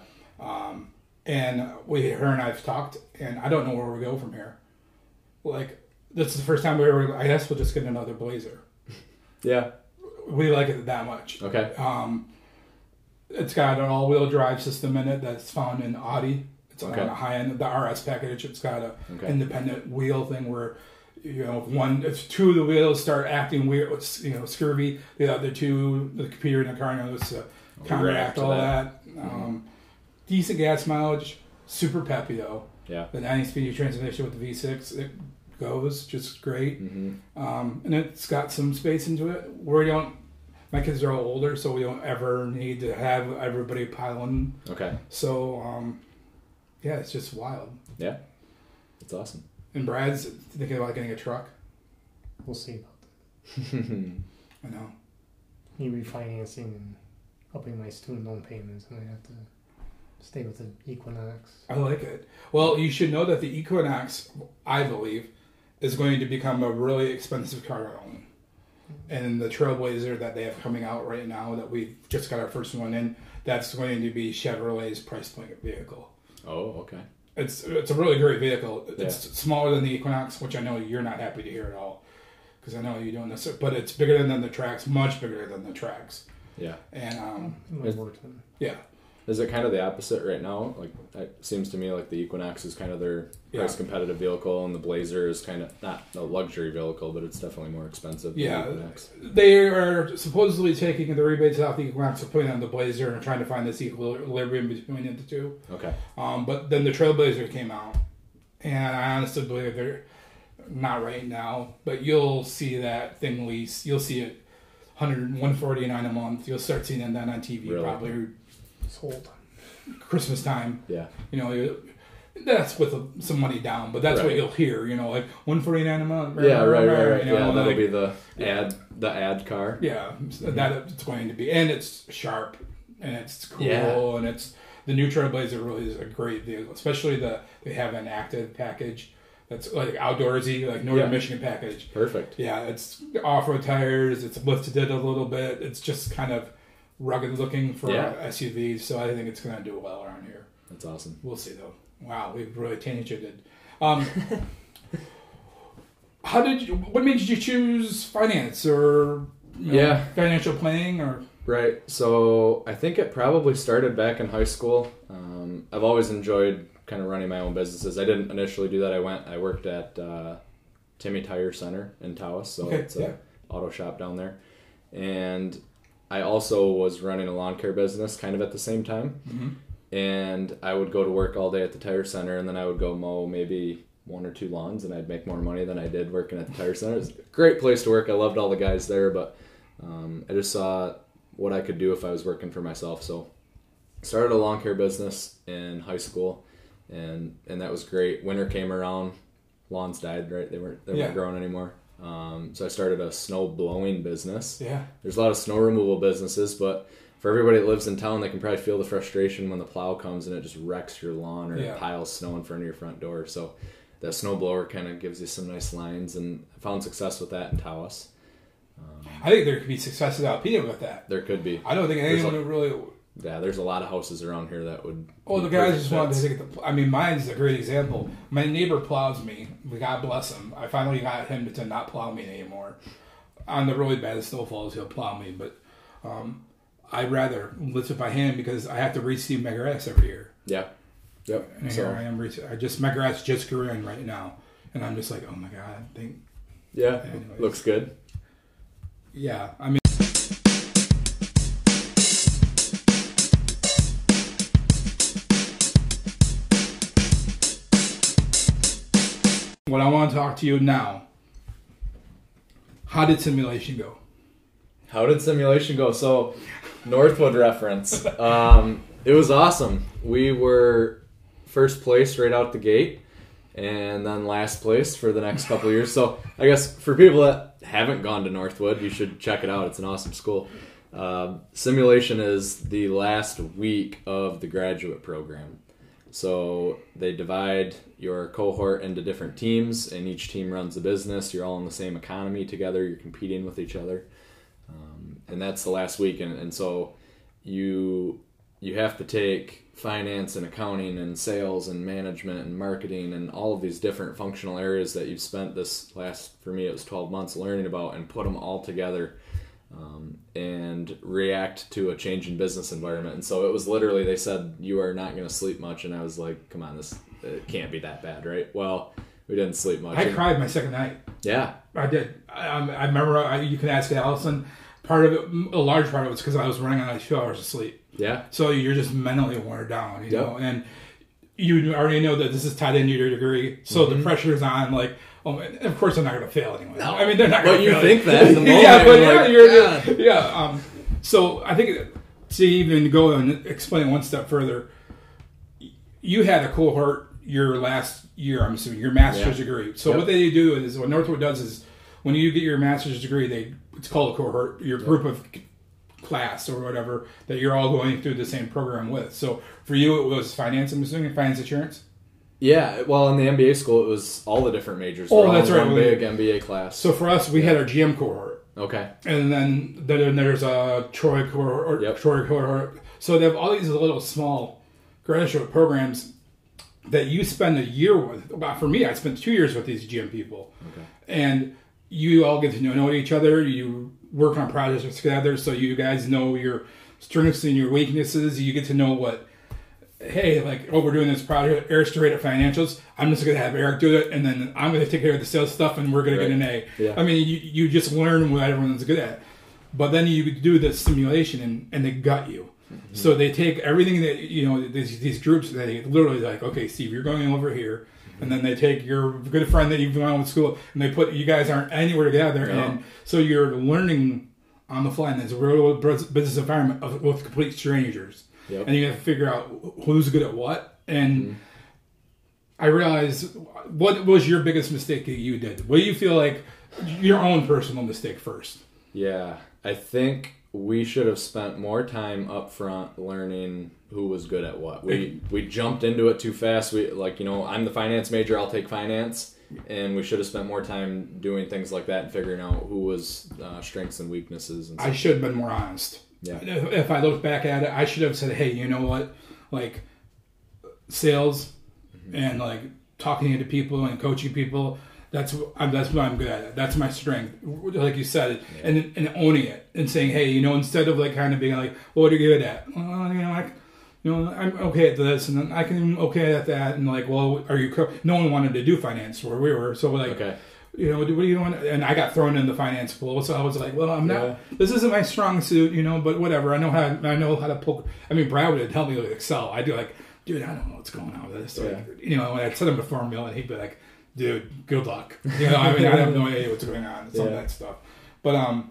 And her and I've talked, and I don't know where we go from here. Like, this is the first time we ever, I guess we'll just get another Blazer. Yeah. We like it that much. Okay. It's got an all-wheel drive system in it that's found in Audi. It's on the high end of the RS package. It's got a independent wheel thing where, you know, if two of the wheels start acting weird, you know, scurvy, the other two, the computer in the car knows to counteract all that. Decent gas mileage, super peppy though. Yeah. The 90-speed transmission with the V6, it goes just great. Mm-hmm. And it's got some space into it. We don't. My kids are all older, so we don't ever need to have everybody piling. Okay. So. Yeah, it's just wild. Yeah, it's awesome. And Brad's thinking about getting a truck. We'll see about that. I know. Me refinancing and upping my student loan payments, and I have to stay with the Equinox. I like it. Well, you should know that the Equinox, I believe, is going to become a really expensive car to own. And the Trailblazer that they have coming out right now, that we just got our first one in, that's going to be Chevrolet's price point vehicle. Oh, okay. It's a really great vehicle. It's smaller than the Equinox, which I know you're not happy to hear at all, because I know you don't necessarily. But it's bigger than the Trax, much bigger than the Trax. Yeah. And yeah. Is it kind of the opposite right now? Like, it seems to me like the Equinox is kind of their price competitive vehicle, and the Blazer is kind of not a luxury vehicle, but it's definitely more expensive than the Equinox. They are supposedly taking the rebates off the Equinox and putting on the Blazer and trying to find this equilibrium between the two. Okay. But then the Trailblazer came out, and I honestly believe they're not right now, but you'll see that thing lease. You'll see it $149 a month. You'll start seeing that on TV probably. Sold. Christmas time. Yeah. You know, that's with some money down, but that's what you'll hear, you know, like $149 a month. Right. You know, that'll be the ad car. Yeah, mm-hmm. That it's going to be. And it's sharp, and it's cool, and it's, the new Trailblazer really is a great vehicle, especially they have an active package that's like outdoorsy, like Northern Michigan package. Perfect. Yeah, it's off-road tires, it's lifted it a little bit, it's just kind of rugged looking for SUVs, so I think it's going to do well around here. That's awesome. We'll see though. Wow, we've really tangentiated. What made you choose finance or financial planning or? Right. So I think it probably started back in high school. I've always enjoyed kind of running my own businesses. I didn't initially do that. I worked at Timmy Tire Center in Tawas, so it's an auto shop down there, and I also was running a lawn care business kind of at the same time, mm-hmm. and I would go to work all day at the tire center, and then I would go mow maybe one or two lawns, and I'd make more money than I did working at the tire center. It was a great place to work. I loved all the guys there, but I just saw what I could do if I was working for myself. So I started a lawn care business in high school, and that was great. Winter came around, lawns died, right? They weren't growing anymore. So I started a snow blowing business. Yeah. There's a lot of snow removal businesses, but for everybody that lives in town, they can probably feel the frustration when the plow comes and it just wrecks your lawn or piles snow in front of your front door. So that snow blower kind of gives you some nice lines, and I found success with that in Tawas. I think there could be success at Alpena with that. There could be. I don't think anyone would really... Yeah, there's a lot of houses around here that would... Oh, the guys just wanted to get the... I mean, mine's a great example. My neighbor plows me. God bless him. I finally got him to not plow me anymore. On the really bad snowfalls, he'll plow me. But I'd rather lift it by hand because I have to reseed my grass every year. Yeah. Yep. And so, here I am. My grass just grew in right now. And I'm just like, oh, my God. Yeah. Anyways. Looks good. Yeah. I mean... What I want to talk to you now, how did simulation go? So, Northwood reference. It was awesome. We were first place right out the gate, and then last place for the next couple of years. So, I guess for people that haven't gone to Northwood, you should check it out. It's an awesome school. Simulation is the last week of the graduate program. So they divide your cohort into different teams, and each team runs the business. You're all in the same economy together. You're competing with each other. And that's the last week. And so you have to take finance and accounting and sales and management and marketing and all of these different functional areas that you've spent this last, for me, it was 12 months learning about, and put them all together and react to a change in business environment. And so it was literally, they said, you are not going to sleep much. And I was like, come on, it can't be that bad, right? Well, we didn't sleep much. I cried my second night. Yeah. I did. I remember, you can ask Allison, part of it, a large part of it was because I was running on 2 hours of sleep. Yeah. So you're just mentally worn down, you know, and you already know that this is tied into your degree. So the pressure's on, like, oh, man, of course I'm not going to fail anyway. No. I mean, they're not going to fail. But you think that in the moment. Yeah, but yeah, like, yeah. So I think to even go and explain one step further, you had a cohort your last year, I'm assuming, your master's degree. So what they do is, what Northwood does is, when you get your master's degree, it's called a cohort, your group of class or whatever, that you're all going through the same program with. So for you, it was finance, I'm assuming, finance insurance? Yeah. Well, in the MBA school, it was all the different majors. Oh, that's right. One big MBA class. So for us, we had our GM cohort. Okay. And then there's a Troy cohort. Troy cohort. So they have all these little small graduate programs that you spend a year with. Well, for me, I spent 2 years with these GM people. Okay. And you all get to know each other. You work on projects together, so you guys know your strengths and your weaknesses. You get to know what, hey, like, oh, we're doing this project, Eric's great at financials. I'm just going to have Eric do it, and then I'm going to take care of the sales stuff, and we're going to get an A. Yeah. I mean, you just learn what everyone's good at. But then you do the simulation, and they gut you. Mm-hmm. So they take everything that, you know, these groups, and they literally like, okay, Steve, you're going over here. And then they take your good friend that you've gone with school, and they put, you guys aren't anywhere together. No. And so you're learning on the fly in this real business environment with complete strangers. Yep. And you have to figure out who's good at what. And I realized, what was your biggest mistake that you did? What do you feel like your own personal mistake first? Yeah, I think we should have spent more time up front learning who was good at what. We jumped into it too fast. We, like, you know, I'm the finance major, I'll take finance. And we should have spent more time doing things like that and figuring out who was strengths and weaknesses. And stuff. I should have been more honest. Yeah. If I look back at it, I should have said, hey, you know what? Like, sales and, like, talking to people and coaching people, that's what I'm good at. That's my strength, like you said, and owning it and saying, hey, you know, instead of like kind of being like, well, what are you good at? Well, you know, I'm okay at this, and then I can okay at that, and like, well, are you? No one wanted to do finance where we were, so like, you know, what do you want? And I got thrown in the finance pool, so I was like, well, I'm not. This isn't my strong suit, you know, but whatever. I know how to poke. I mean, Brad would help me with Excel. I'd be like, dude, I don't know what's going on with this. So, you know, and I'd send him a formula, and he'd be like, dude, good luck. You know, I mean, I have no idea what's going on. Some of that stuff. But, I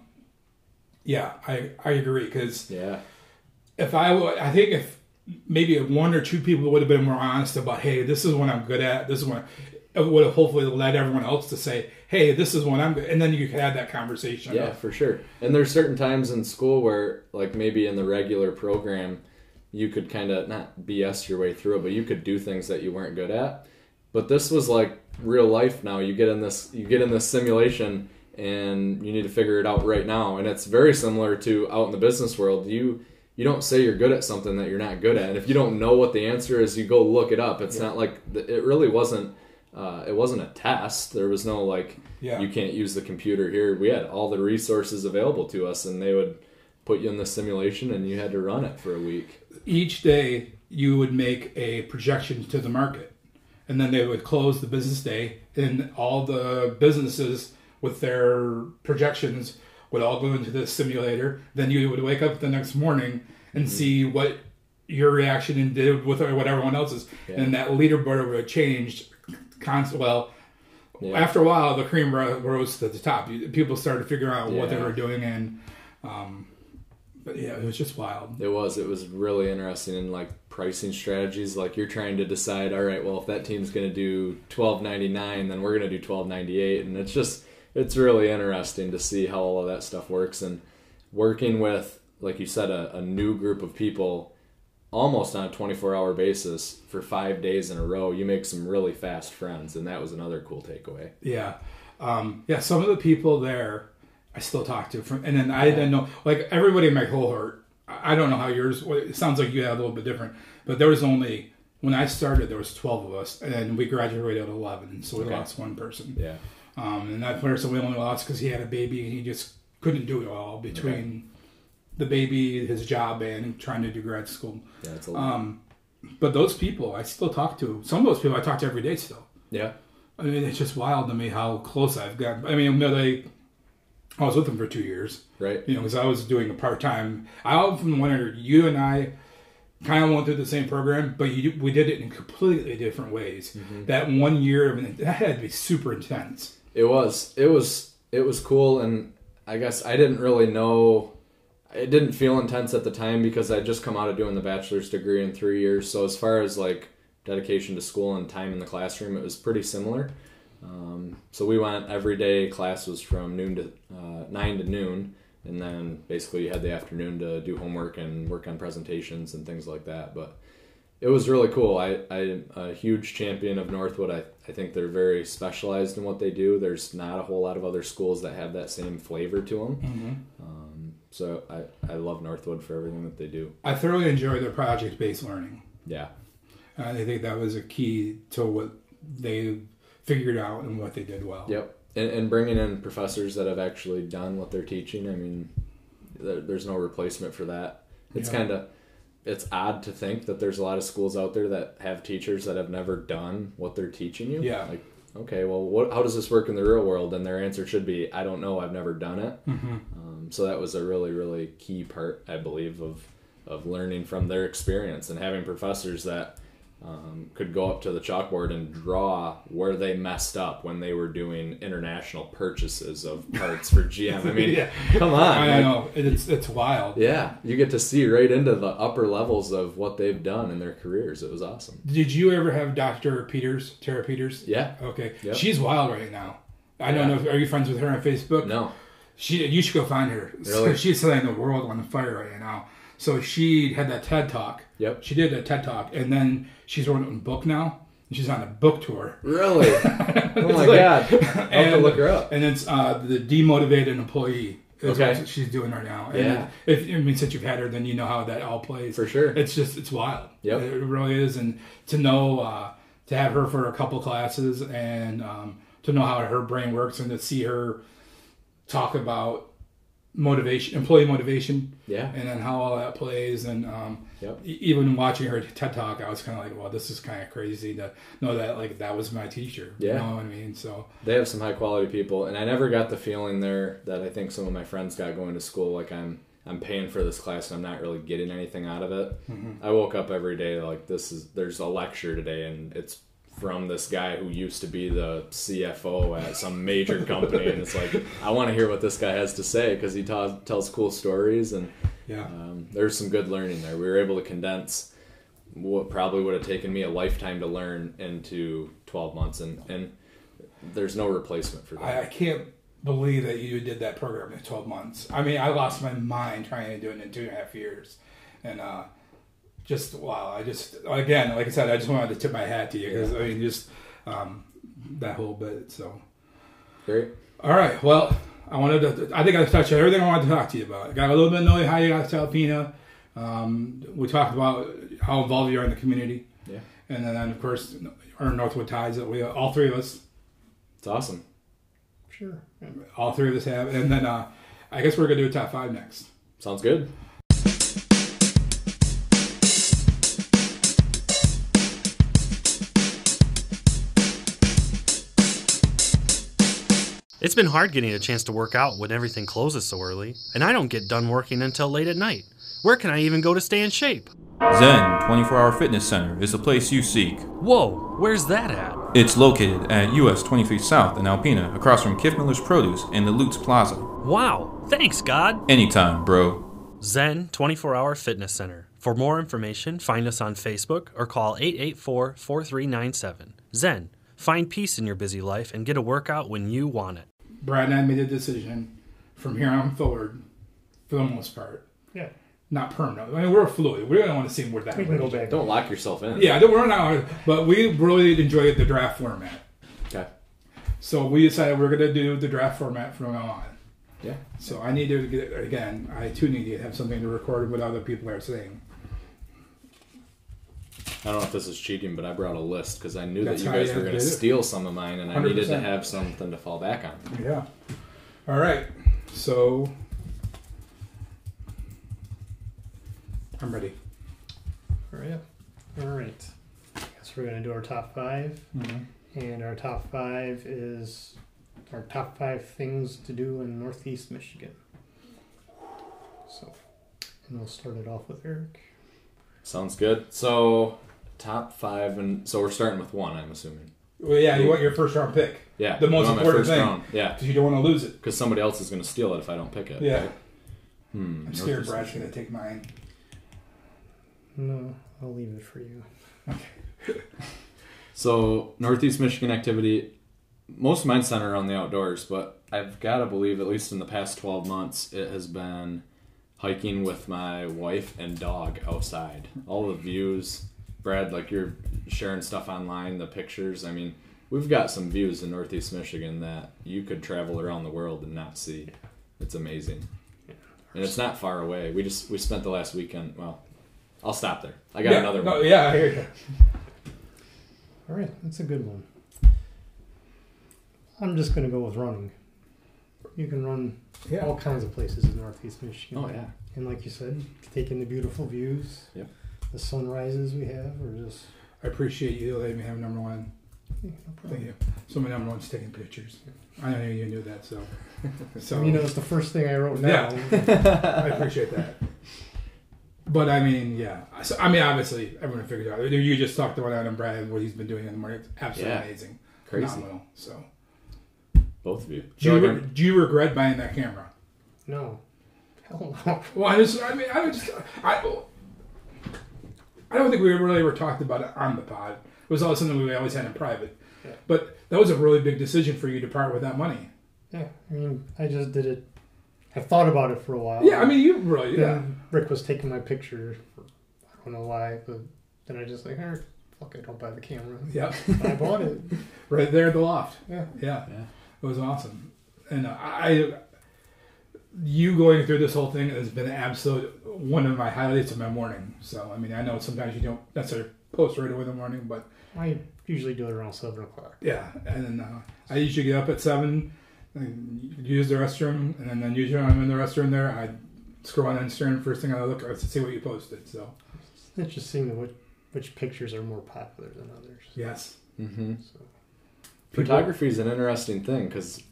agree. Because if I think if maybe one or two people would have been more honest about, hey, this is what I'm good at. This is what it would have hopefully led everyone else to say, hey, this is what I'm good. And then you could have that conversation. Yeah, for sure. And there's certain times in school where, like, maybe in the regular program, you could kind of not BS your way through it, but you could do things that you weren't good at. But this was like real life now. You get in this simulation, and you need to figure it out right now. And it's very similar to out in the business world. You don't say you're good at something that you're not good at. And if you don't know what the answer is, you go look it up. It's not like, it really wasn't. It wasn't a test. There was no like, you can't use the computer here. We had all the resources available to us, and they would put you in the simulation, and you had to run it for a week. Each day, you would make a projection to the market. And then they would close the business day, and all the businesses with their projections would all go into the simulator. Then you would wake up the next morning and see what your reaction did with what everyone else's. Yeah. And that leaderboard would have changed constantly. Well, after a while, the cream rose to the top. People started figuring out what they were doing, and but yeah, it was just wild. It was really interesting. And like pricing strategies, like you're trying to decide, all right, well, if that team's going to do $12.99, then we're going to do $12.98. And it's really interesting to see how all of that stuff works. And working with, like you said, a new group of people almost on a 24-hour basis for 5 days in a row, you make some really fast friends, and that was another cool takeaway. Yeah. Yeah, some of the people there I still talk to. I didn't know, like, everybody in my cohort, I don't know how yours, it sounds like you had a little bit different, but there was only, when I started, there was 12 of us, and we graduated at 11, so we lost one person. Yeah. And that person we only lost because he had a baby, and he just couldn't do it all between the baby, his job, and trying to do grad school. Yeah, that's a lot. But those people I still talk to. Some of those people I talk to every day still. Yeah. I mean, it's just wild to me how close I've gotten. I mean, I was with them for 2 years. Right. You know, because I was doing a part-time. I often wonder, you and I kind of went through the same program, but we did it in completely different ways. Mm-hmm. That 1 year, that had to be super intense. It was cool, and I guess I didn't really know. It didn't feel intense at the time because I'd just come out of doing the bachelor's degree in 3 years. So as far as, like, dedication to school and time in the classroom, it was pretty similar. So we went every day. Class was from 9 to noon, and then basically you had the afternoon to do homework and work on presentations and things like that. But it was really cool. I'm a huge champion of Northwood. I think they're very specialized in what they do. There's not a whole lot of other schools that have that same flavor to them. Mm-hmm. So I love Northwood for everything that they do. I thoroughly enjoy their project-based learning. Yeah. I think that was a key to what they figured out and what they did well. Yep. And bringing in professors that have actually done what they're teaching, I mean, there's no replacement for that. It's it's odd to think that there's a lot of schools out there that have teachers that have never done what they're teaching you. Yeah. Like, okay, well, how does this work in the real world? And their answer should be, I don't know, I've never done it. Mm-hmm. So that was a really, really key part, I believe, of learning from their experience and having professors that could go up to the chalkboard and draw where they messed up when they were doing international purchases of parts for GM. I mean, come on. I know. It's wild. Yeah. You get to see right into the upper levels of what they've done in their careers. It was awesome. Did you ever have Dr. Peters, Tara Peters? Yeah. Okay. Yep. She's wild right now. I don't know. Are you friends with her on Facebook? No. You should go find her. Really? She's setting the world on fire right now. So she had that TED Talk. Yep. She did a TED Talk, and then she's writing a book now. And she's on a book tour. Really? Oh my God! I have to look her up. And it's the demotivated employee. What she's doing right now. And yeah. Since you've had her, then you know how that all plays. For sure. It's wild. Yep. It really is, and to have her for a couple classes and to know how her brain works and to see her talk about motivation, employee motivation, and then how all that plays, and even watching her TED Talk, I was kind of like, well, this is kind of crazy to know that, like, that was my teacher. Yeah. You know what I mean? So they have some high quality people, and I never got the feeling there that I think some of my friends got going to school, like, I'm paying for this class and I'm not really getting anything out of it. Mm-hmm. I woke up every day like, there's a lecture today, and it's from this guy who used to be the CFO at some major company, and it's like, I want to hear what this guy has to say because he tells cool stories, and there's some good learning there. We were able to condense what probably would have taken me a lifetime to learn into 12 months, and there's no replacement for that. I can't believe that you did that program in 12 months. I mean, I lost my mind trying to do it in 2.5 years, and just wow! Like I said, I just wanted to tip my hat to you because that whole bit. So great. All right. Well, I think I touched on everything I wanted to talk to you about. I got a little bit annoyed how you got to Alpena. We talked about how involved you are in the community. Yeah. And then, of course, our Northwood ties that we all three of us. It's awesome. Sure. All three of us have, and then I guess we're gonna do a top five next. Sounds good. It's been hard getting a chance to work out when everything closes so early, and I don't get done working until late at night. Where can I even go to stay in shape? Zen 24-Hour Fitness Center is the place you seek. Whoa, where's that at? It's located at US 23 South in Alpena, across from Kiff Miller's Produce and the Lutz Plaza. Wow, thanks, God. Anytime, bro. Zen 24-Hour Fitness Center. For more information, find us on Facebook or call 884-4397. Zen, find peace in your busy life and get a workout when you want it. Brad and I made a decision from here on forward, for the most part, not permanent. I mean, we're fluid. We don't want to seem we're that way. Don't lock yourself in. Yeah, we're not. But we really enjoyed the draft format. Okay. So we decided we're going to do the draft format from now on. Yeah. So I need to get, again, I too need to have something to record what other people are saying. I don't know if this is cheating, but I brought a list because I knew that you guys were going to steal some of mine, and 100%. I needed to have something to fall back on. Yeah. All right. So I'm ready. Hurry up. All right. I guess we're going to do our top five. Mm-hmm. And our top five is our top five things to do in Northeast Michigan. So, and we'll start it off with Eric. Sounds good. So, top five, and so we're starting with one, I'm assuming. Well, yeah, you want your first round pick. Yeah. The most important thing. Round. Yeah. Because you don't want to lose it. Because somebody else is going to steal it if I don't pick it. Yeah. Right? I'm scared Brad's going to take mine. No, I'll leave it for you. Okay. So, Northeast Michigan activity, most of mine center around the outdoors, but I've got to believe, at least in the past 12 months, it has been hiking with my wife and dog outside. All the views, Brad, like you're sharing stuff online, the pictures. I mean, we've got some views in Northeast Michigan that you could travel around the world and not see. It's amazing. And it's not far away. We spent the last weekend, well, I'll stop there. I got another one. Yeah, I hear you. All right, that's a good one. I'm just going to go with running. You can run all kinds of places in Northeast Michigan. Oh, yeah. And like you said, take in the beautiful views. Yep. The sunrises we have are just... I appreciate you letting me have number one. Yeah, no problem. Thank you. So my number one's taking pictures. I know you knew that, so... You know, it's the first thing I wrote down. Yeah. I appreciate that. But, I mean, yeah. So, I mean, obviously, everyone figured it out. You just talked about Adam Brad, what he's been doing in the morning. It's absolutely amazing. Crazy. Phenomenal, so... Both of you. Do you regret buying that camera? No. Hell no. Well, I don't think we really ever talked about it on the pod. It was always something we always had in private. Yeah. But that was a really big decision for you to part with that money. Yeah. I mean, I just did it. I thought about it for a while. Yeah, I mean, you really, Rick was taking my picture. I don't know why, but then I just like, hey, fuck it, don't buy the camera. Yeah. I bought it. Right there at the loft. Yeah. Yeah. Yeah. It was awesome. And you going through this whole thing has been absolute one of my highlights of my morning. So, I mean, I know sometimes you don't necessarily post right away in the morning, but... I usually do it around 7 o'clock. Yeah, and then I usually get up at 7 and use the restroom, and then usually when I'm in the restroom there, I scroll on Instagram, first thing I look at to see what you posted, so... It's interesting which pictures are more popular than others. Yes. Mm-hmm. So... Photography is an interesting thing because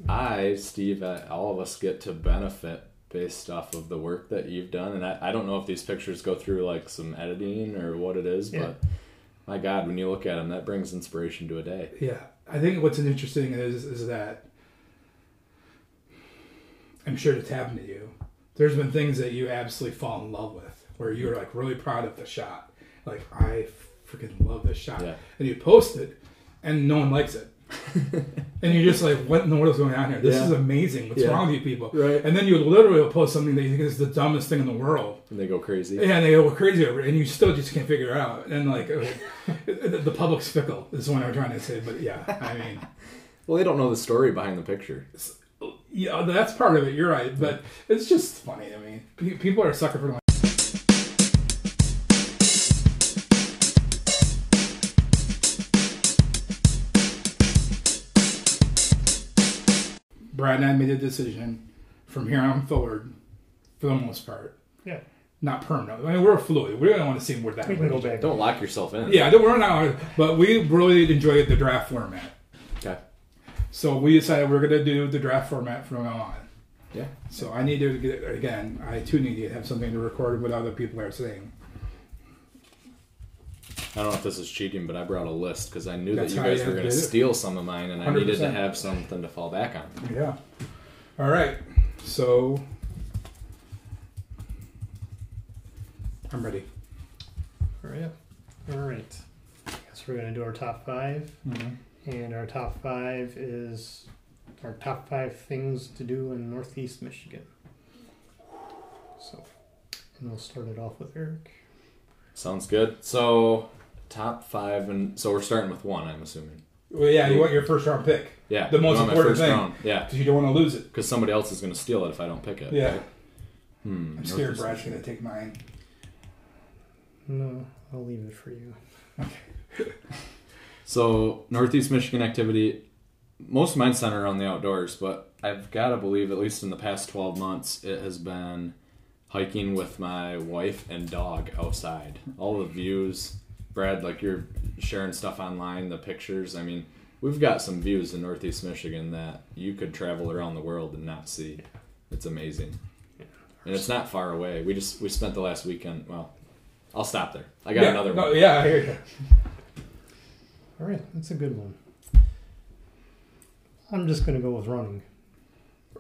Steve, all of us get to benefit based off of the work that you've done. And I don't know if these pictures go through like some editing or what it is, but my God, when you look at them, that brings inspiration to a day. Yeah. I think what's interesting is that I'm sure it's happened to you. There's been things that you absolutely fall in love with where you're like really proud of the shot. Like, I freaking love this shot. Yeah. And you post it and no one likes it. And you're just like, what in the world is going on here? This is amazing. What's wrong with you people? Right. And then you literally will post something that you think is the dumbest thing in the world. And they go crazy. Yeah, and they go crazy over it. And you still just can't figure it out. And like, the public's fickle is what I'm trying to say. But yeah, I mean. Well, they don't know the story behind the picture. Yeah, that's part of it. You're right. But it's just funny. I mean, people are a sucker for... Brad and I made a decision from here on forward, for the most part. Yeah. Not permanent. I mean, we're fluid. We don't want to seem we're that way. Don't lock yourself in. Yeah, we're not. But we really enjoyed the draft format. Okay. So we decided we're going to do the draft format from now on. Yeah. So I need to get, again, I too need to have something to record what other people are saying. I don't know if this is cheating, but I brought a list because I knew that you guys were going to steal some of mine, and I 100%. Needed to have something to fall back on. Yeah. All right. So I'm ready. Hurry up. All right. I guess we're going to do our top five. Mm-hmm. And our top five is our top five things to do in Northeast Michigan. So, and we'll start it off with Eric. Sounds good. So, top five, and so we're starting with one, I'm assuming. Well, yeah, you want your first round pick. Yeah. The most important thing. Round. Yeah. Because you don't want to lose it. Because somebody else is going to steal it if I don't pick it. Yeah. Right? I'm scared Brad's going to take mine. No, I'll leave it for you. Okay. So, Northeast Michigan activity, most of mine center around the outdoors, but I've got to believe, at least in the past 12 months, it has been hiking with my wife and dog outside. All the views, Brad, like you're sharing stuff online, the pictures. I mean, we've got some views in Northeast Michigan that you could travel around the world and not see. It's amazing. And it's not far away. We spent the last weekend, well, I'll stop there. I got another one. Oh, yeah, I hear you. All right, that's a good one. I'm just going to go with running.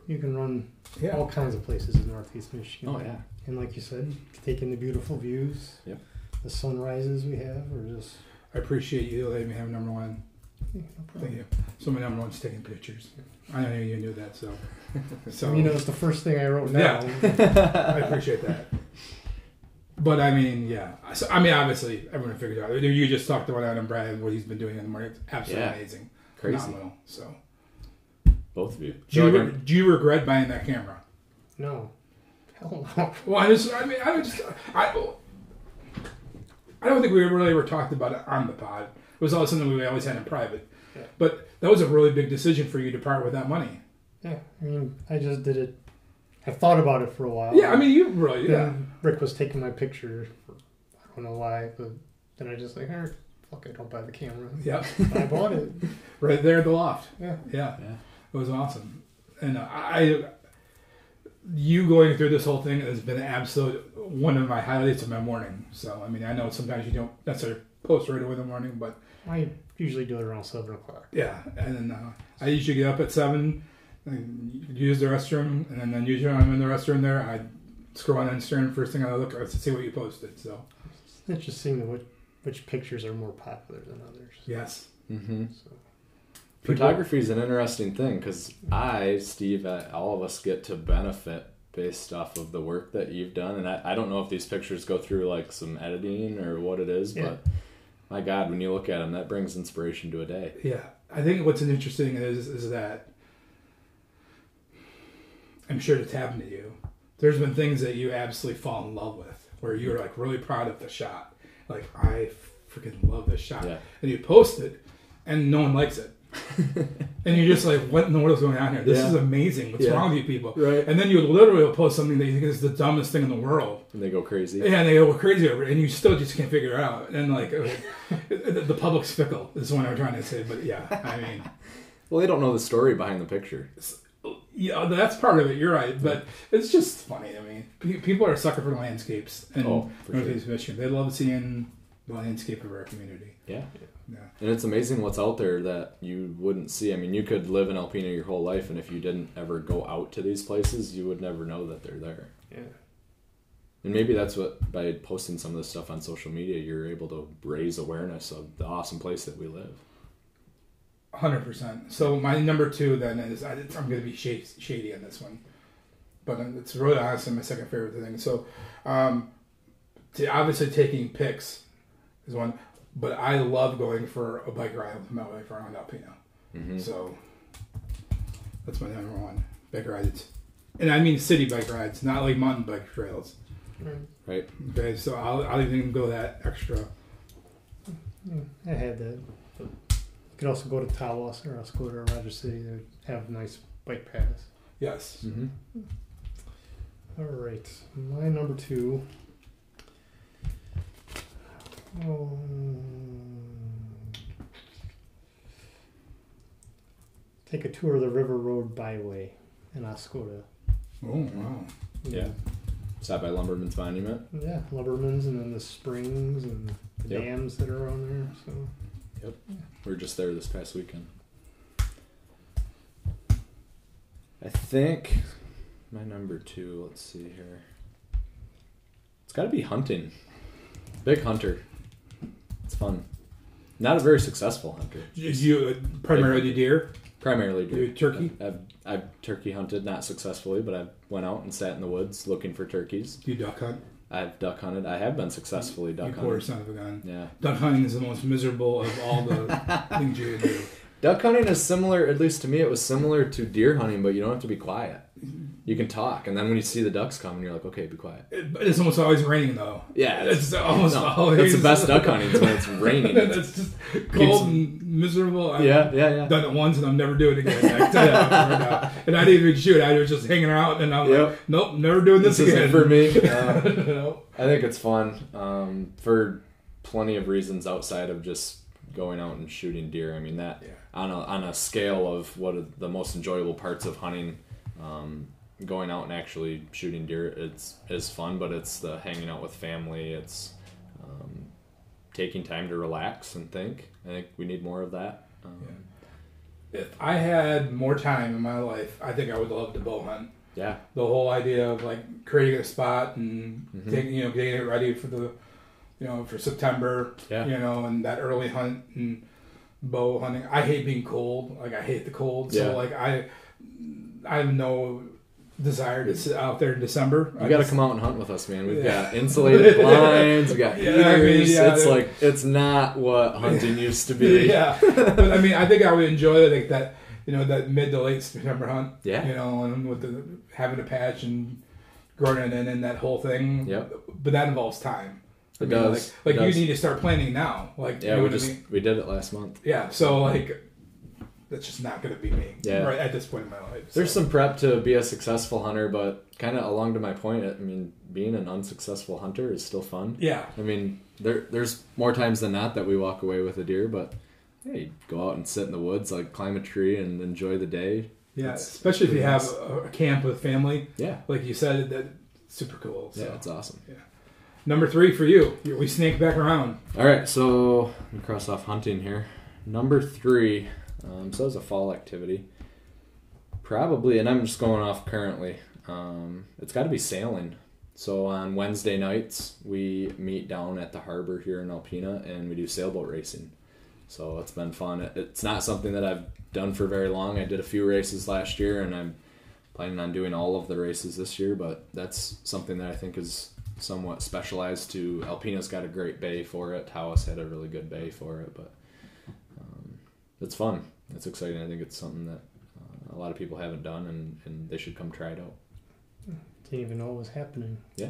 You can run all kinds of places in Northeast Michigan. Oh, yeah. And like you said, take in the beautiful views, the sunrises we have, or just... I appreciate you letting me have number one. Yeah, no thank you. So my number one's taking pictures. I know you knew that, so you know, it's the first thing I wrote now. Yeah. I appreciate that. But I mean, yeah. So, I mean, obviously, everyone figures out. You just talked about Adam Brad and what he's been doing in the market. Absolutely amazing, crazy, phenomenal. So both of you. Do you regret buying that camera? No. Hell no. Well, I don't think we really ever talked about it on the pod. It was always something we always had in private. Yeah. But that was a really big decision for you to part with that money. Yeah, I mean, I just did it. I've thought about it for a while. Yeah, I mean, you really, Rick was taking my picture. I don't know why, but then I just like, hey, fuck it, I'll buy the camera. Yeah. I bought it. Right there at the loft. Yeah. Yeah. Yeah. It was awesome. And you going through this whole thing has been an absolute one of my highlights of my morning. So, I mean, I know sometimes you don't necessarily post right away in the morning, but... I usually do it around 7 o'clock. Yeah, and then I usually get up at 7, and use the restroom, and then usually when I'm in the restroom there, I scroll on Instagram, first thing I look to see what you posted. So it's interesting which pictures are more popular than others. Yes. Mm-hmm. So. Photography is an interesting thing, because Steve, all of us get to benefit based off of the work that you've done, and I don't know if these pictures go through like some editing or what it is, but... My God, when you look at them, that brings inspiration to a day. Yeah. I think what's interesting is that I'm sure it's happened to you. There's been things that you absolutely fall in love with, where you're like really proud of the shot. Like, I freaking love this shot. Yeah. And you post it, and no one likes it. And you're just like, what in the world is going on here? This is amazing. What's wrong with you people? Right. And then you literally will post something that you think is the dumbest thing in the world. And they go crazy. Yeah, and they go crazy over it. And you still just can't figure it out. And like, the public's fickle is what I'm trying to say. But yeah, I mean. Well, they don't know the story behind the picture. Yeah, that's part of it. You're right. But it's just funny. I mean, people are a sucker for landscapes in Northeast Michigan. They love seeing the landscape of our community. Yeah. Yeah. And it's amazing what's out there that you wouldn't see. I mean, you could live in Alpena your whole life, and if you didn't ever go out to these places, you would never know that they're there. Yeah. And maybe that's what, by posting some of this stuff on social media, you're able to raise awareness of the awesome place that we live. 100%. So my number two then is, I'm going to be shady on this one, but it's really honestly my second favorite thing. So obviously taking pics is one. But I love going for a bike ride with my wife around Alpena. Mm-hmm. So that's my number one. Bike rides. And I mean city bike rides, not like mountain bike trails. Right. Okay, so I'll even go that extra. Yeah, I had that. But you could also go to Tawas or else go to Roger City. They have nice bike paths. Yes. Mm-hmm. All right. My number two... take a tour of the River Road Byway in Oscoda. Oh, wow. Yeah. Stop by Lumberman's Monument. Yeah, Lumberman's and then the springs and the dams that are on there. So. Yep. Yeah. We were just there this past weekend. I think my number two, let's see here. It's got to be hunting. Big hunter. It's fun. Not a very successful hunter. You primarily deer? Primarily deer. You turkey? I've turkey hunted, not successfully, but I went out and sat in the woods looking for turkeys. Do you duck hunt? I've duck hunted. I have been successfully duck hunting. You poor son of a gun. Yeah. Duck hunting is the most miserable of all the things you can do. Duck hunting is similar, at least to me, it was similar to deer hunting, but you don't have to be quiet. You can talk, and then when you see the ducks coming, you're like, okay, be quiet. It's almost always raining, though. Yeah. It's almost always. That's the best duck hunting is when it's raining. It's just cold and miserable. I've done it once, and I'll never do it again. And I didn't even shoot. I was just hanging out, and I'm like, nope, never doing this again. This isn't for me. I think it's fun for plenty of reasons outside of just going out and shooting deer. I mean, that on a scale of what are the most enjoyable parts of hunting, going out and actually shooting deer is fun, but it's the hanging out with family. It's taking time to relax and think. I think we need more of that. If I had more time in my life, I think I would love to bow hunt. Yeah. The whole idea of like creating a spot and getting it ready for for September, and that early hunt and bow hunting. I hate being cold. Like, I hate the cold. So, I have no desire to sit out there in December. You got to come out and hunt with us, man. We've got insulated blinds. We've got heaters. It's not what hunting used to be. Yeah. But, I mean, I think I would enjoy like that, that mid to late September hunt. Yeah. And with having a patch and growing in and that whole thing. Yep. But that involves time. It does. Like, you need to start planning now. We did it last month. Yeah, so that's just not going to be me right at this point in my life. So. There's some prep to be a successful hunter, but kind of along to my point, I mean, being an unsuccessful hunter is still fun. Yeah. I mean, there's more times than not that we walk away with a deer, but hey, go out and sit in the woods, climb a tree and enjoy the day. Yeah, especially if you have a camp with family. Yeah. Like you said, that's super cool. So. Yeah, it's awesome. Yeah. Number 3 for you. We snake back around. All right, so I'm going to cross off hunting here. Number 3, so it's a fall activity. Probably, and I'm just going off currently, it's got to be sailing. So on Wednesday nights, we meet down at the harbor here in Alpena, and we do sailboat racing. So it's been fun. It's not something that I've done for very long. I did a few races last year, and I'm planning on doing all of the races this year, but that's something that I think is somewhat specialized to Alpena's got a great bay for it. Tawas had a really good bay for it, but it's fun. It's exciting. I think it's something that a lot of people haven't done, and they should come try it out. Didn't even know what was happening. Yeah.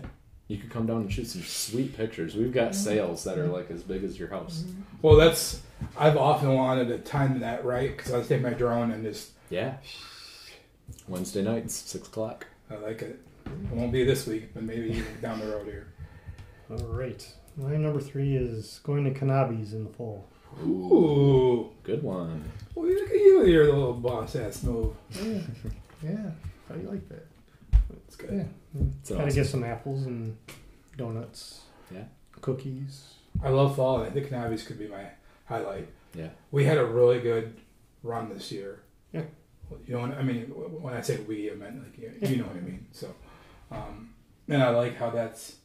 You could come down and shoot some sweet pictures. We've got sails that are as big as your house. Well, I've often wanted to time that right, because I was taking my drone and just... Yeah. Wednesday nights, 6 o'clock. I like it. It won't be this week, but maybe even down the road here. All right. My number 3 is going to Kanabi's in the fall. Ooh. Good one. Well, look at you with your little boss-ass move. Yeah. How do you like that? It's good. Yeah. Got to get some apples and donuts. Yeah. Cookies. I love fall, and I think Kanabi's could be my highlight. Yeah. We had a really good run this year. Yeah. You know, I mean, when I say we, I meant you know what I mean. So, and I like how that's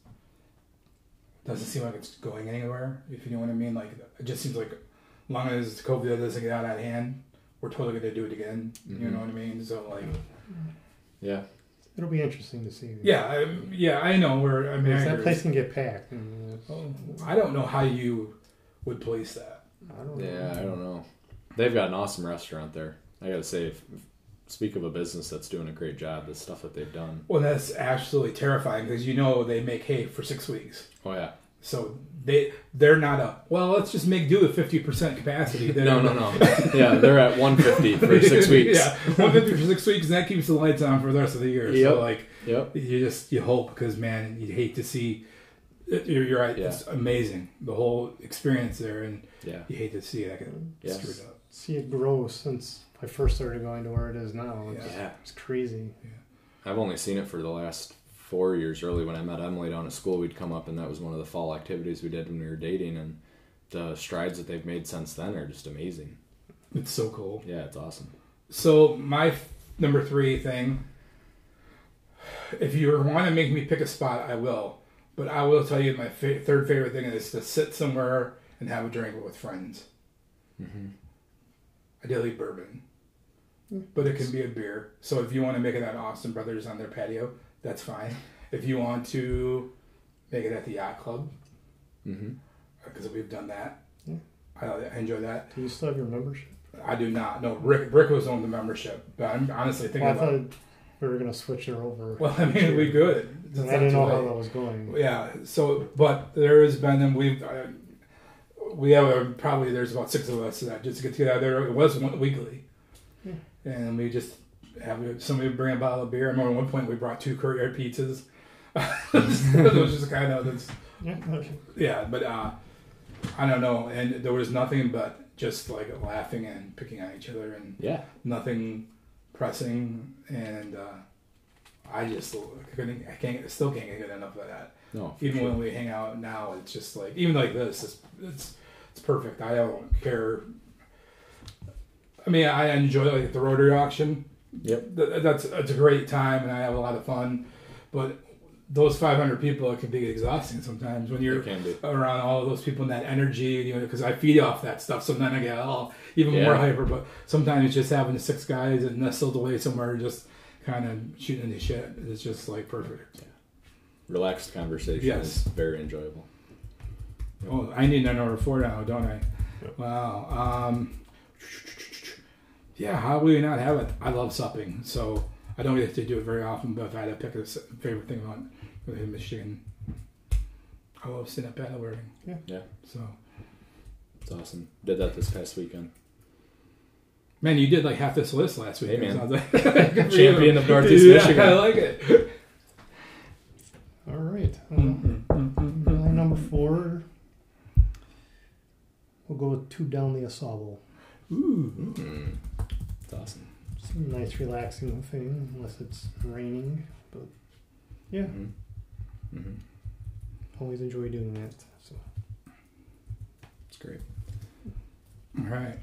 doesn't seem like it's going anywhere. If you know what I mean, it just seems like as long as COVID doesn't get out of hand, we're totally going to do it again. Mm-hmm. You know what I mean? So it'll be interesting to see. I know where. I mean, that place can get packed. I don't know how you would place that. I don't know. They've got an awesome restaurant there. I gotta say, speak of a business that's doing a great job, the stuff that they've done. Well, that's absolutely terrifying because they make hay for 6 weeks. Oh yeah. So they're not let's just make do with 50% capacity. No. Yeah, they're at 150 for 6 weeks. 150 for 6 weeks, and that keeps the lights on for the rest of the year. Yep. So you hope because man, you'd hate to see. You're right. Yeah. It's amazing the whole experience there, and you hate to see that get screwed up. See it grow since I first started going to where it is now. It's crazy. Yeah. I've only seen it for the last 4 years. Really, when I met Emily down at school, we'd come up, and that was one of the fall activities we did when we were dating. And the strides that they've made since then are just amazing. It's so cool. Yeah, it's awesome. So my number 3 thing, if you want to make me pick a spot, I will. But I will tell you my third favorite thing is to sit somewhere and have a drink with friends. Mm-hmm. Ideally bourbon. But it can be a beer. So if you want to make it at Austin Brothers on their patio, that's fine. If you want to make it at the yacht club. Mm-hmm. Because we've done that. Yeah. I enjoy that. Do you still have your membership? I do not. No, Rick was on the membership. But I'm honestly thinking about it. We were going to switch it over. Well, I mean, we could. I didn't know how that was going. Yeah. So, but there has been, and we have probably, there's about 6 of us that just get together. It was one weekly. Yeah. And we just have somebody bring a bottle of beer. I remember at one point we brought 2 courier pizzas. It was just kind of this. Yeah. Yeah. But I don't know. And there was nothing but just like laughing and picking on each other and yeah. Nothing pressing, and I still can't get enough of that. No, even sure. When we hang out now, it's just like even like this, it's perfect. I don't care. I mean, I enjoy like the Rotary auction. Yep, that's a great time, and I have a lot of fun. But those 500 people, it can be exhausting sometimes when you're around all of those people and that energy, you know, because I feed off that stuff. So then I get even more hyper, but sometimes it's just having the 6 guys and nestled away somewhere, just kind of shooting into shit. It's just like perfect. Yeah. Relaxed conversation. Yes. Is very enjoyable. Oh, I need an order 4 now, don't I? Yep. Wow. Yeah. How will you not have it? I love supping. So I don't get to do it very often, but if I had to pick a favorite thing on within Michigan, I love sitting up paddle boarding. Yeah. Yeah. So it's awesome. Did that this past weekend. Man, you did like half this list last week. Hey, man. So I was like, champion of Northeast Michigan. I like it. All right. Number 4. We'll go with 2 down the Au Sable. Ooh. Mm-hmm. That's awesome. It's a nice relaxing thing, unless it's raining, but yeah. Mm-hmm. Mm-hmm. Always enjoy doing that, so. It's great. All right.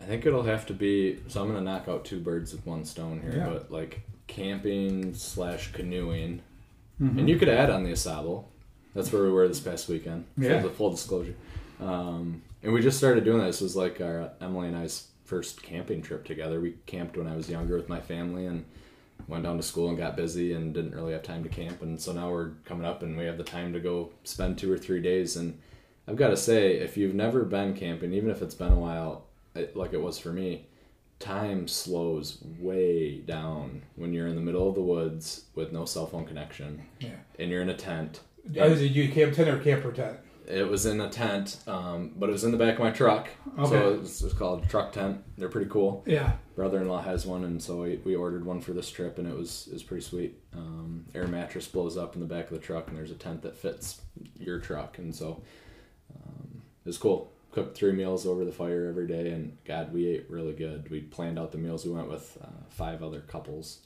I think it'll have to be, so I'm going to knock out 2 birds with one stone here, yeah. But like camping / canoeing, mm-hmm. And you could add on the Au Sable. That's where we were this past weekend, yeah. Full disclosure. And we just started doing this. It was like our Emily and I's first camping trip together. We camped when I was younger with my family and went down to school and got busy and didn't really have time to camp, and so now we're coming up and we have the time to go spend 2 or 3 days. And I've got to say, if you've never been camping, even if it's been a while, like it was for me, time slows way down when you're in the middle of the woods with no cell phone connection, yeah. And you're in a tent. Did you camp tent or camper tent? It was in a tent, but it was in the back of my truck. Okay. So it was called a truck tent. They're pretty cool. Yeah. Brother-in-law has one, and so we ordered one for this trip, and it was pretty sweet. Air mattress blows up in the back of the truck, and there's a tent that fits your truck, and so it was cool. Cooked 3 meals over the fire every day, and God, we ate really good. We planned out the meals. We went with 5 other couples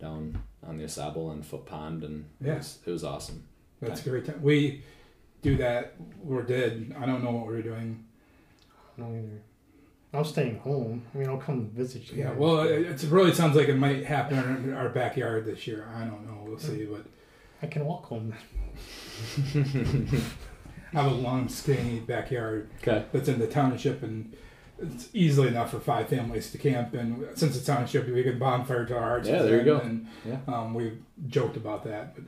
down on the Au Sable and Foot Pond, and it was awesome. That's a great time. We do that or did. I don't know what we were doing. I don't either. I was staying home. I mean, I'll come visit you. Yeah, guys. Well, it really sounds like it might happen in our backyard this year. I don't know. We'll see. But I can walk home. I have a long, skinny backyard that's in the township, and it's easily enough for 5 families to camp. And since it's township, we could bonfire to our hearts. Yeah, there you go. And we joked about that. But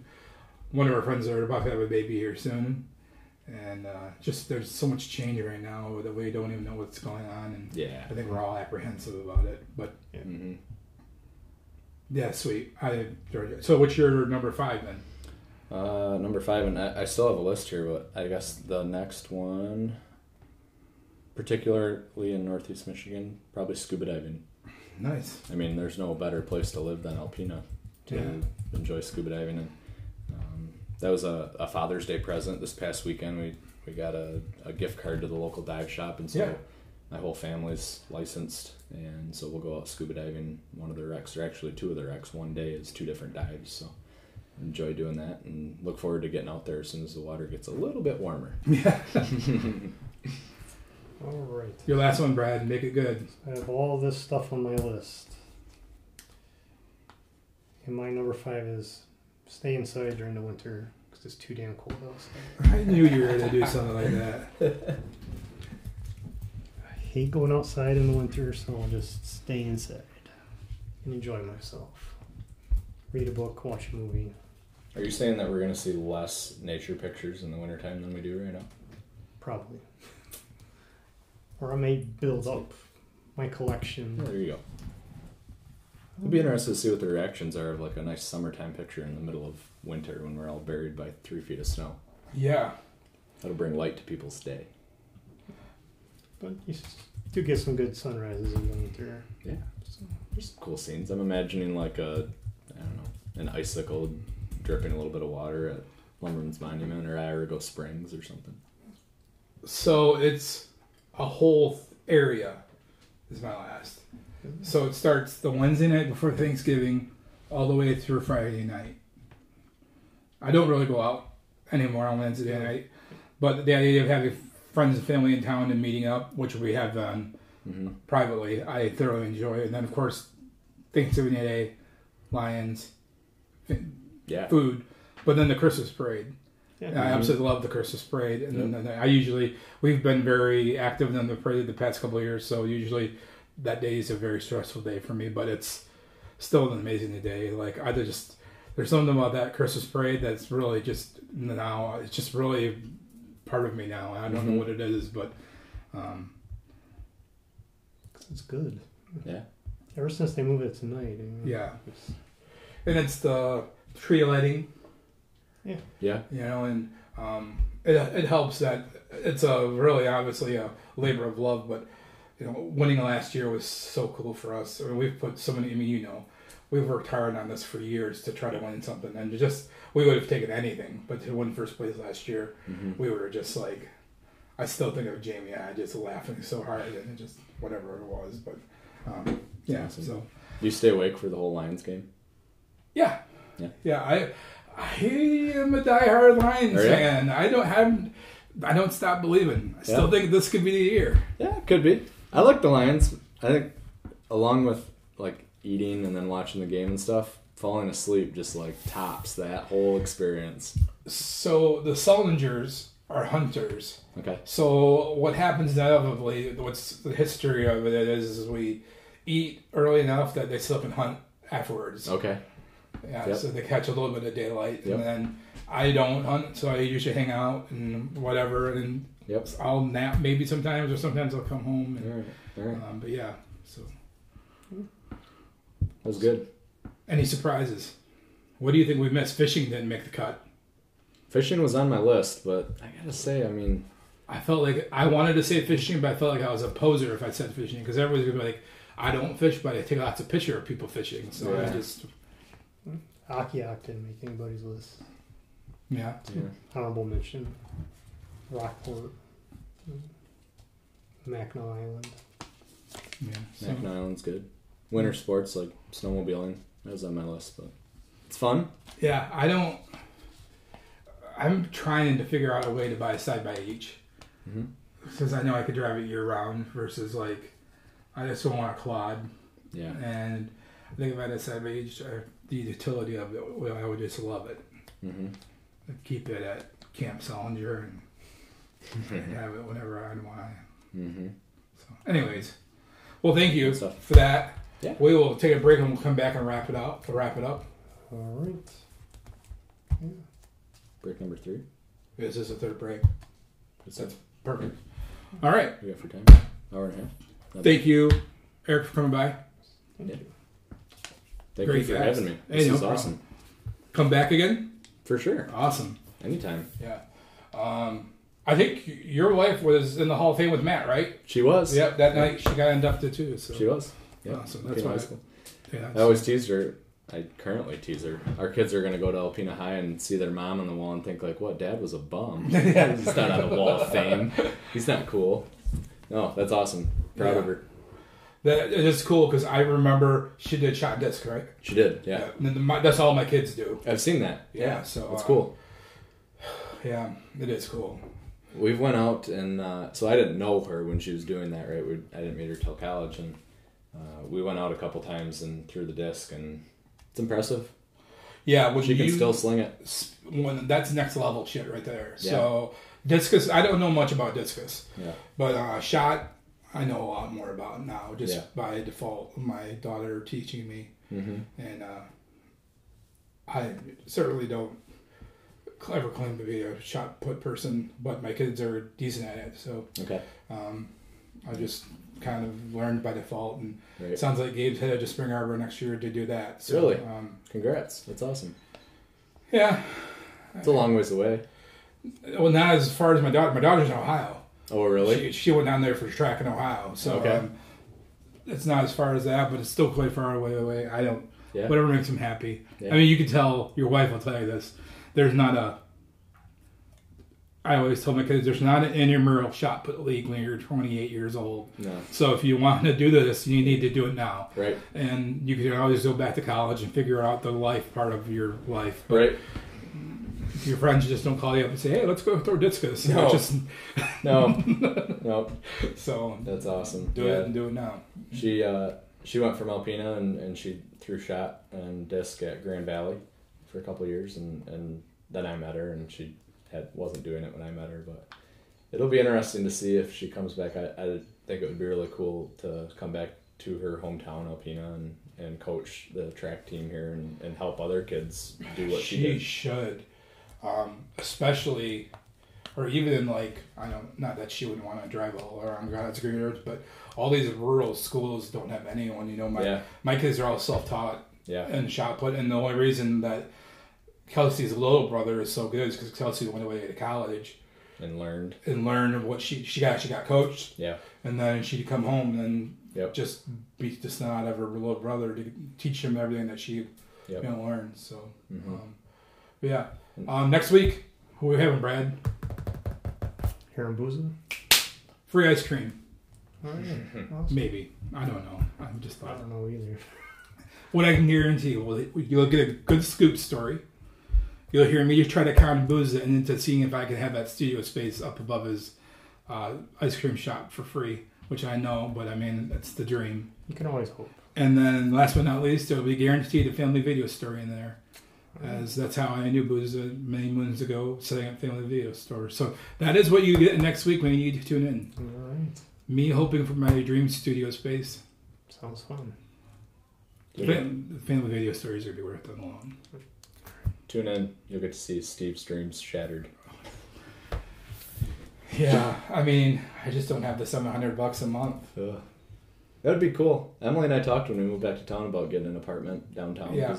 one of our friends that are about to have a baby here soon. And just there's so much change right now that we don't even know what's going on, and I think we're all apprehensive about it. But sweet. I enjoyed it. So what's your number 5 then? Number 5, and I still have a list here, but I guess the next one, particularly in Northeast Michigan, probably scuba diving. Nice. I mean, there's no better place to live than Alpena to enjoy scuba diving and. That was a Father's Day present this past weekend. We got a gift card to the local dive shop, and so my whole family's licensed, and so we'll go out scuba diving. One of their wrecks, or actually 2 of their wrecks, one day is 2 different dives, so enjoy doing that, and look forward to getting out there as soon as the water gets a little bit warmer. Yeah. All right. Your last one, Brad. Make it good. I have all this stuff on my list. And my number 5 is... stay inside during the winter because it's too damn cold outside. I knew you were going to do something like that. I hate going outside in the winter, so I'll just stay inside and enjoy myself. Read a book, watch a movie. Are you saying that we're going to see less nature pictures in the wintertime than we do right now? Probably. Or I may build up my collection. There you go. It'll be interesting to see what the reactions are of like a nice summertime picture in the middle of winter when we're all buried by 3 feet of snow. Yeah. That'll bring light to people's day. But you do get some good sunrises in the winter. Yeah. So, there's some cool scenes. I'm imagining like a, I don't know, an icicle dripping a little bit of water at Lumberman's Monument or Idaho Springs or something. So it's a whole area is my last. So it starts the Wednesday night before Thanksgiving all the way through Friday night. I don't really go out anymore on Wednesday night, but the idea of having friends and family in town and meeting up, which we have done privately, I thoroughly enjoy. And then, of course, Thanksgiving Day, Lions, food, but then the Christmas parade. Yeah. I absolutely love the Christmas parade. And then I usually, we've been very active in the parade the past couple of years, so usually that day is a very stressful day for me, but it's still an amazing day. Like, I just, there's something about that Christmas parade that's really just now, it's just really part of me now. I don't know what it is, but it's good. Yeah. Ever since they moved it to night. Yeah. And it's the tree lighting. Yeah. Yeah. You know, and it helps that it's a really obviously a labor of love, but you know, winning last year was so cool for us. I mean, we've put so many, I mean, you know, we've worked hard on this for years to try to win something, and just, we would have taken anything, but to win first place last year, we were just like, I still think of Jamie and I just laughing so hard and just whatever it was, but yeah, awesome. So. Do you stay awake for the whole Lions game? Yeah. Yeah. Yeah, I am a diehard Lions fan. I don't stop believing. I still think this could be the year. Yeah, it could be. I like the Lions. I think along with like eating and then watching the game and stuff, falling asleep just like tops that whole experience. So the Sullingers are hunters. Okay. So what happens inevitably, what's the history of it is we eat early enough that they slip and hunt afterwards. Okay. Yeah, so they catch a little bit of daylight, and then I don't hunt, so I usually hang out and whatever, and I'll nap maybe sometimes, or sometimes I'll come home. And, all right. But yeah, so that was good. Any surprises? What do you think we missed? Fishing didn't make the cut. Fishing was on my list, but I gotta say, I mean, I felt like I wanted to say fishing, but I felt like I was a poser if I said fishing, because everybody's gonna be like, I don't fish, but I take lots of pictures of people fishing, so I just. Akiak didn't make anybody's list. Yeah. Honorable mention. Rockport. Mackinac Island. Yeah. So. Mackinac Island's good. Winter sports like snowmobiling. That was on my list, but it's fun. Yeah, I'm trying to figure out a way to buy a side by each. Because I know I could drive it year round versus like, I just don't want a quad. Yeah. And I think if I had a side by each, the utility of it, well, I would just love it. I'd keep it at Camp Salinger and have it whenever I'd want. So, anyways, well, thank you for that. Yeah. We will take a break and we'll come back and wrap it up. All right. Yeah. Break number 3. Yeah, this is the third break. That's perfect. All right. We got for time. Hour and a half. Thank you, Eric, for coming by. Thank you. Thank you for having me. This is awesome. Come back again? For sure. Awesome. Anytime. Yeah. I think your wife was in the Hall of Fame with Matt, right? She was. Yep. That night she got inducted too. So. She was. Yeah. Awesome. That's why. Yeah, I always tease her. I currently tease her. Our kids are going to go to Alpena High and see their mom on the wall and think like, "What? Dad was a bum. He's not on the Wall of Fame. He's not cool." No, that's awesome. Proud of her. That is cool because I remember she did shot disc, right? She did, yeah. That's all my kids do. I've seen that. Yeah, so it's cool. Yeah, it is cool. We went out and so I didn't know her when she was doing that, right? I didn't meet her till college, and we went out a couple times and threw the disc, and it's impressive. Yeah, well, she can still sling it. That's next level shit right there. Yeah. So discus, I don't know much about discus, but shot. I know a lot more about now, just by default, my daughter teaching me, and I certainly don't ever claimed to be a shot put person, but my kids are decent at it. So okay, I just kind of learned by default, and right. It sounds like Gabe's headed to Spring Arbor next year to do that. So, really? Congrats. That's awesome. Yeah. It's a long ways away. Well, not as far as my daughter. My daughter's in Ohio. Oh, really? She went down there for track in Ohio. So okay. It's not as far as that, but it's still quite far away. I don't... Yeah. Whatever makes them happy. Yeah. I mean, you can tell, your wife will tell you this, there's not a... I always tell my kids, there's not an intramural shot put league when you're 28 years old. No. So if you want to do this, you need to do it now. Right. And you can always go back to college and figure out the life part of your life. But right. Your friends just don't call you up and say, hey, let's go throw discus. No. Just... no. No. So... That's awesome. Do it and do it now. She went from Alpena and she threw shot and disc at Grand Valley for a couple of years, and then I met her, and she wasn't doing it when I met her, but it'll be interesting to see if she comes back. I think it would be really cool to come back to her hometown, Alpena, and coach the track team here and help other kids do what she did. She should, especially... Or even like, I don't, not that she would want to drive all around God's green earth, but all these rural schools don't have anyone. You know, my kids are all self-taught and shot put, and the only reason that Kelsey's little brother is so good is because Kelsey went away to college and learned what she got coached, and then she'd come home and just beat the snot out of her little brother to teach him everything that she gonna learn. So, but yeah, next week who are we having, Brad? Karambuza? Free ice cream. Oh, yeah. Awesome. Maybe. I don't know. I don't know either. What I can guarantee you, well, you'll get a good scoop story. You'll hear me try to Karambuza and into seeing if I can have that studio space up above his ice cream shop for free, which I know, but I mean, that's the dream. You can always hope. And then last but not least, there'll be guaranteed a family video story in there. As that's how I knew Booza many moons ago, setting up family video stores. So that is what you get next week when you need to tune in. All right. Me hoping for my dream studio space. Sounds fun. Yeah. Family video stories are going to be worth them alone. Tune in. You'll get to see Steve's dreams shattered. Yeah. I mean, I just don't have the $700 a month. That would be cool. Emily and I talked when we moved back to town about getting an apartment downtown. Yeah.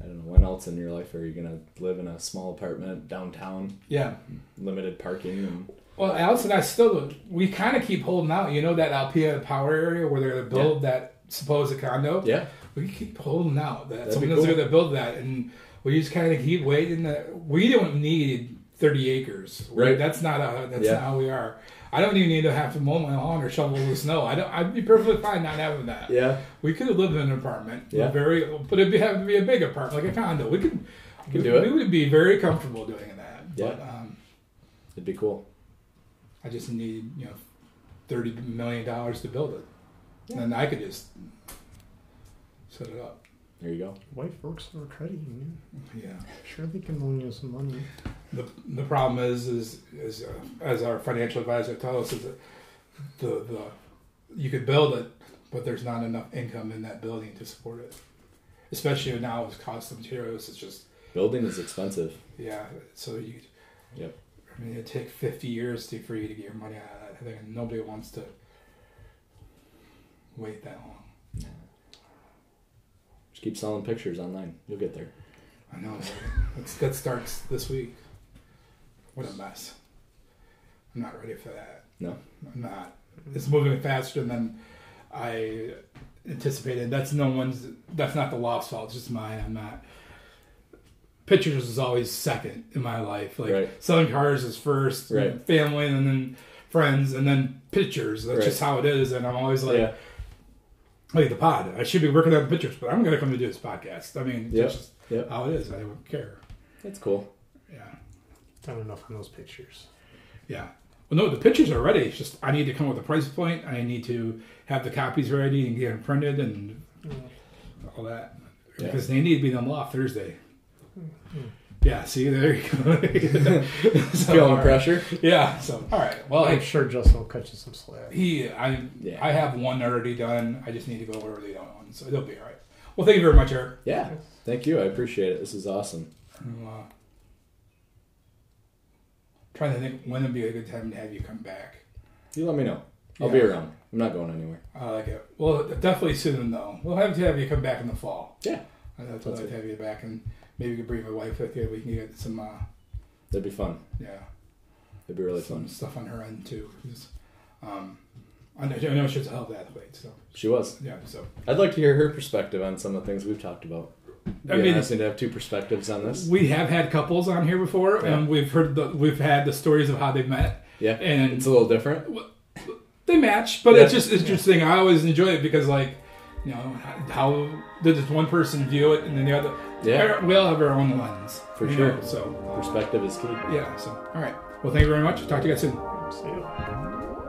I don't know, when else in your life are you going to live in a small apartment downtown? Yeah. Limited parking. And... Well, Alex and I we kind of keep holding out. You know that Alpena power area where they're going to build that supposed condo? Yeah. We keep holding out that someone's going to build that. And we just kind of keep waiting. We don't need 30 acres. Right. That's not how we are. I don't even need to have to mow my lawn or shovel the snow. I'd be perfectly fine not having that. Yeah, we could have lived in an apartment. Yeah, but it'd have to be a big apartment, like a condo. We would be very comfortable doing that. Yeah, but, it'd be cool. I just need $30 million to build it, and I could just set it up. There you go. Wife works for a credit union. Yeah. Sure they can loan you some money. The problem is as our financial advisor tells us, is that you could build it, but there's not enough income in that building to support it. Especially now with cost of materials, it's just... Building is expensive. Yeah. So you... Yep. I mean, it'd take 50 years for you to get your money out of that. I think nobody wants to wait that long. No. Just keep selling pictures online. You'll get there. I know. That starts this week. What a mess. I'm not ready for that. No? I'm not. It's moving faster than I anticipated. That's not the law's fault. It's just mine. I'm not. Pictures is always second in my life. Like selling cars is first. Right. And family and then friends and then pictures. That's just how it is. And I'm always like... Yeah. Like the pod. I should be working on the pictures, but I'm going to come to do this podcast. I mean, that's just how it is. I don't care. That's cool. Yeah. Done enough on those pictures. Yeah. Well, no, the pictures are ready. It's just I need to come up with a price point. I need to have the copies ready and get them printed and all that. Yeah. Because they need to be done off Thursday. Mm-hmm. Yeah, see, there you go. Feeling pressure. Yeah, so, all right. Well, I'm sure Justin will cut you some slack. I have one already done. I just need to go over the other one, so it'll be all right. Well, thank you very much, Eric. Yeah, thank you. I appreciate it. This is awesome. trying to think when would be a good time to have you come back. You let me know. I'll be around. I'm not going anywhere. I like it. Well, definitely soon, though. We'll have to have you come back in the fall. Yeah. I'd like to have you back, and maybe you could bring my wife with you. We can get some... That'd be fun. Yeah. It'd be really fun. Some stuff on her end, too. I know she was a hell of an athlete. So. She was. Yeah, so. I'd like to hear her perspective on some of the things we've talked about. I mean, interesting to have two perspectives on this. We have had couples on here before, and we've had the stories of how they met. Yeah, and it's a little different. They match, but it's just interesting. I always enjoy it because, like, you know, how does one person view it, and then the other. Yeah, we all have our own lens for sure. Know, so perspective is key. Yeah. So all right. Well, thank you very much. Talk to you guys soon. See you.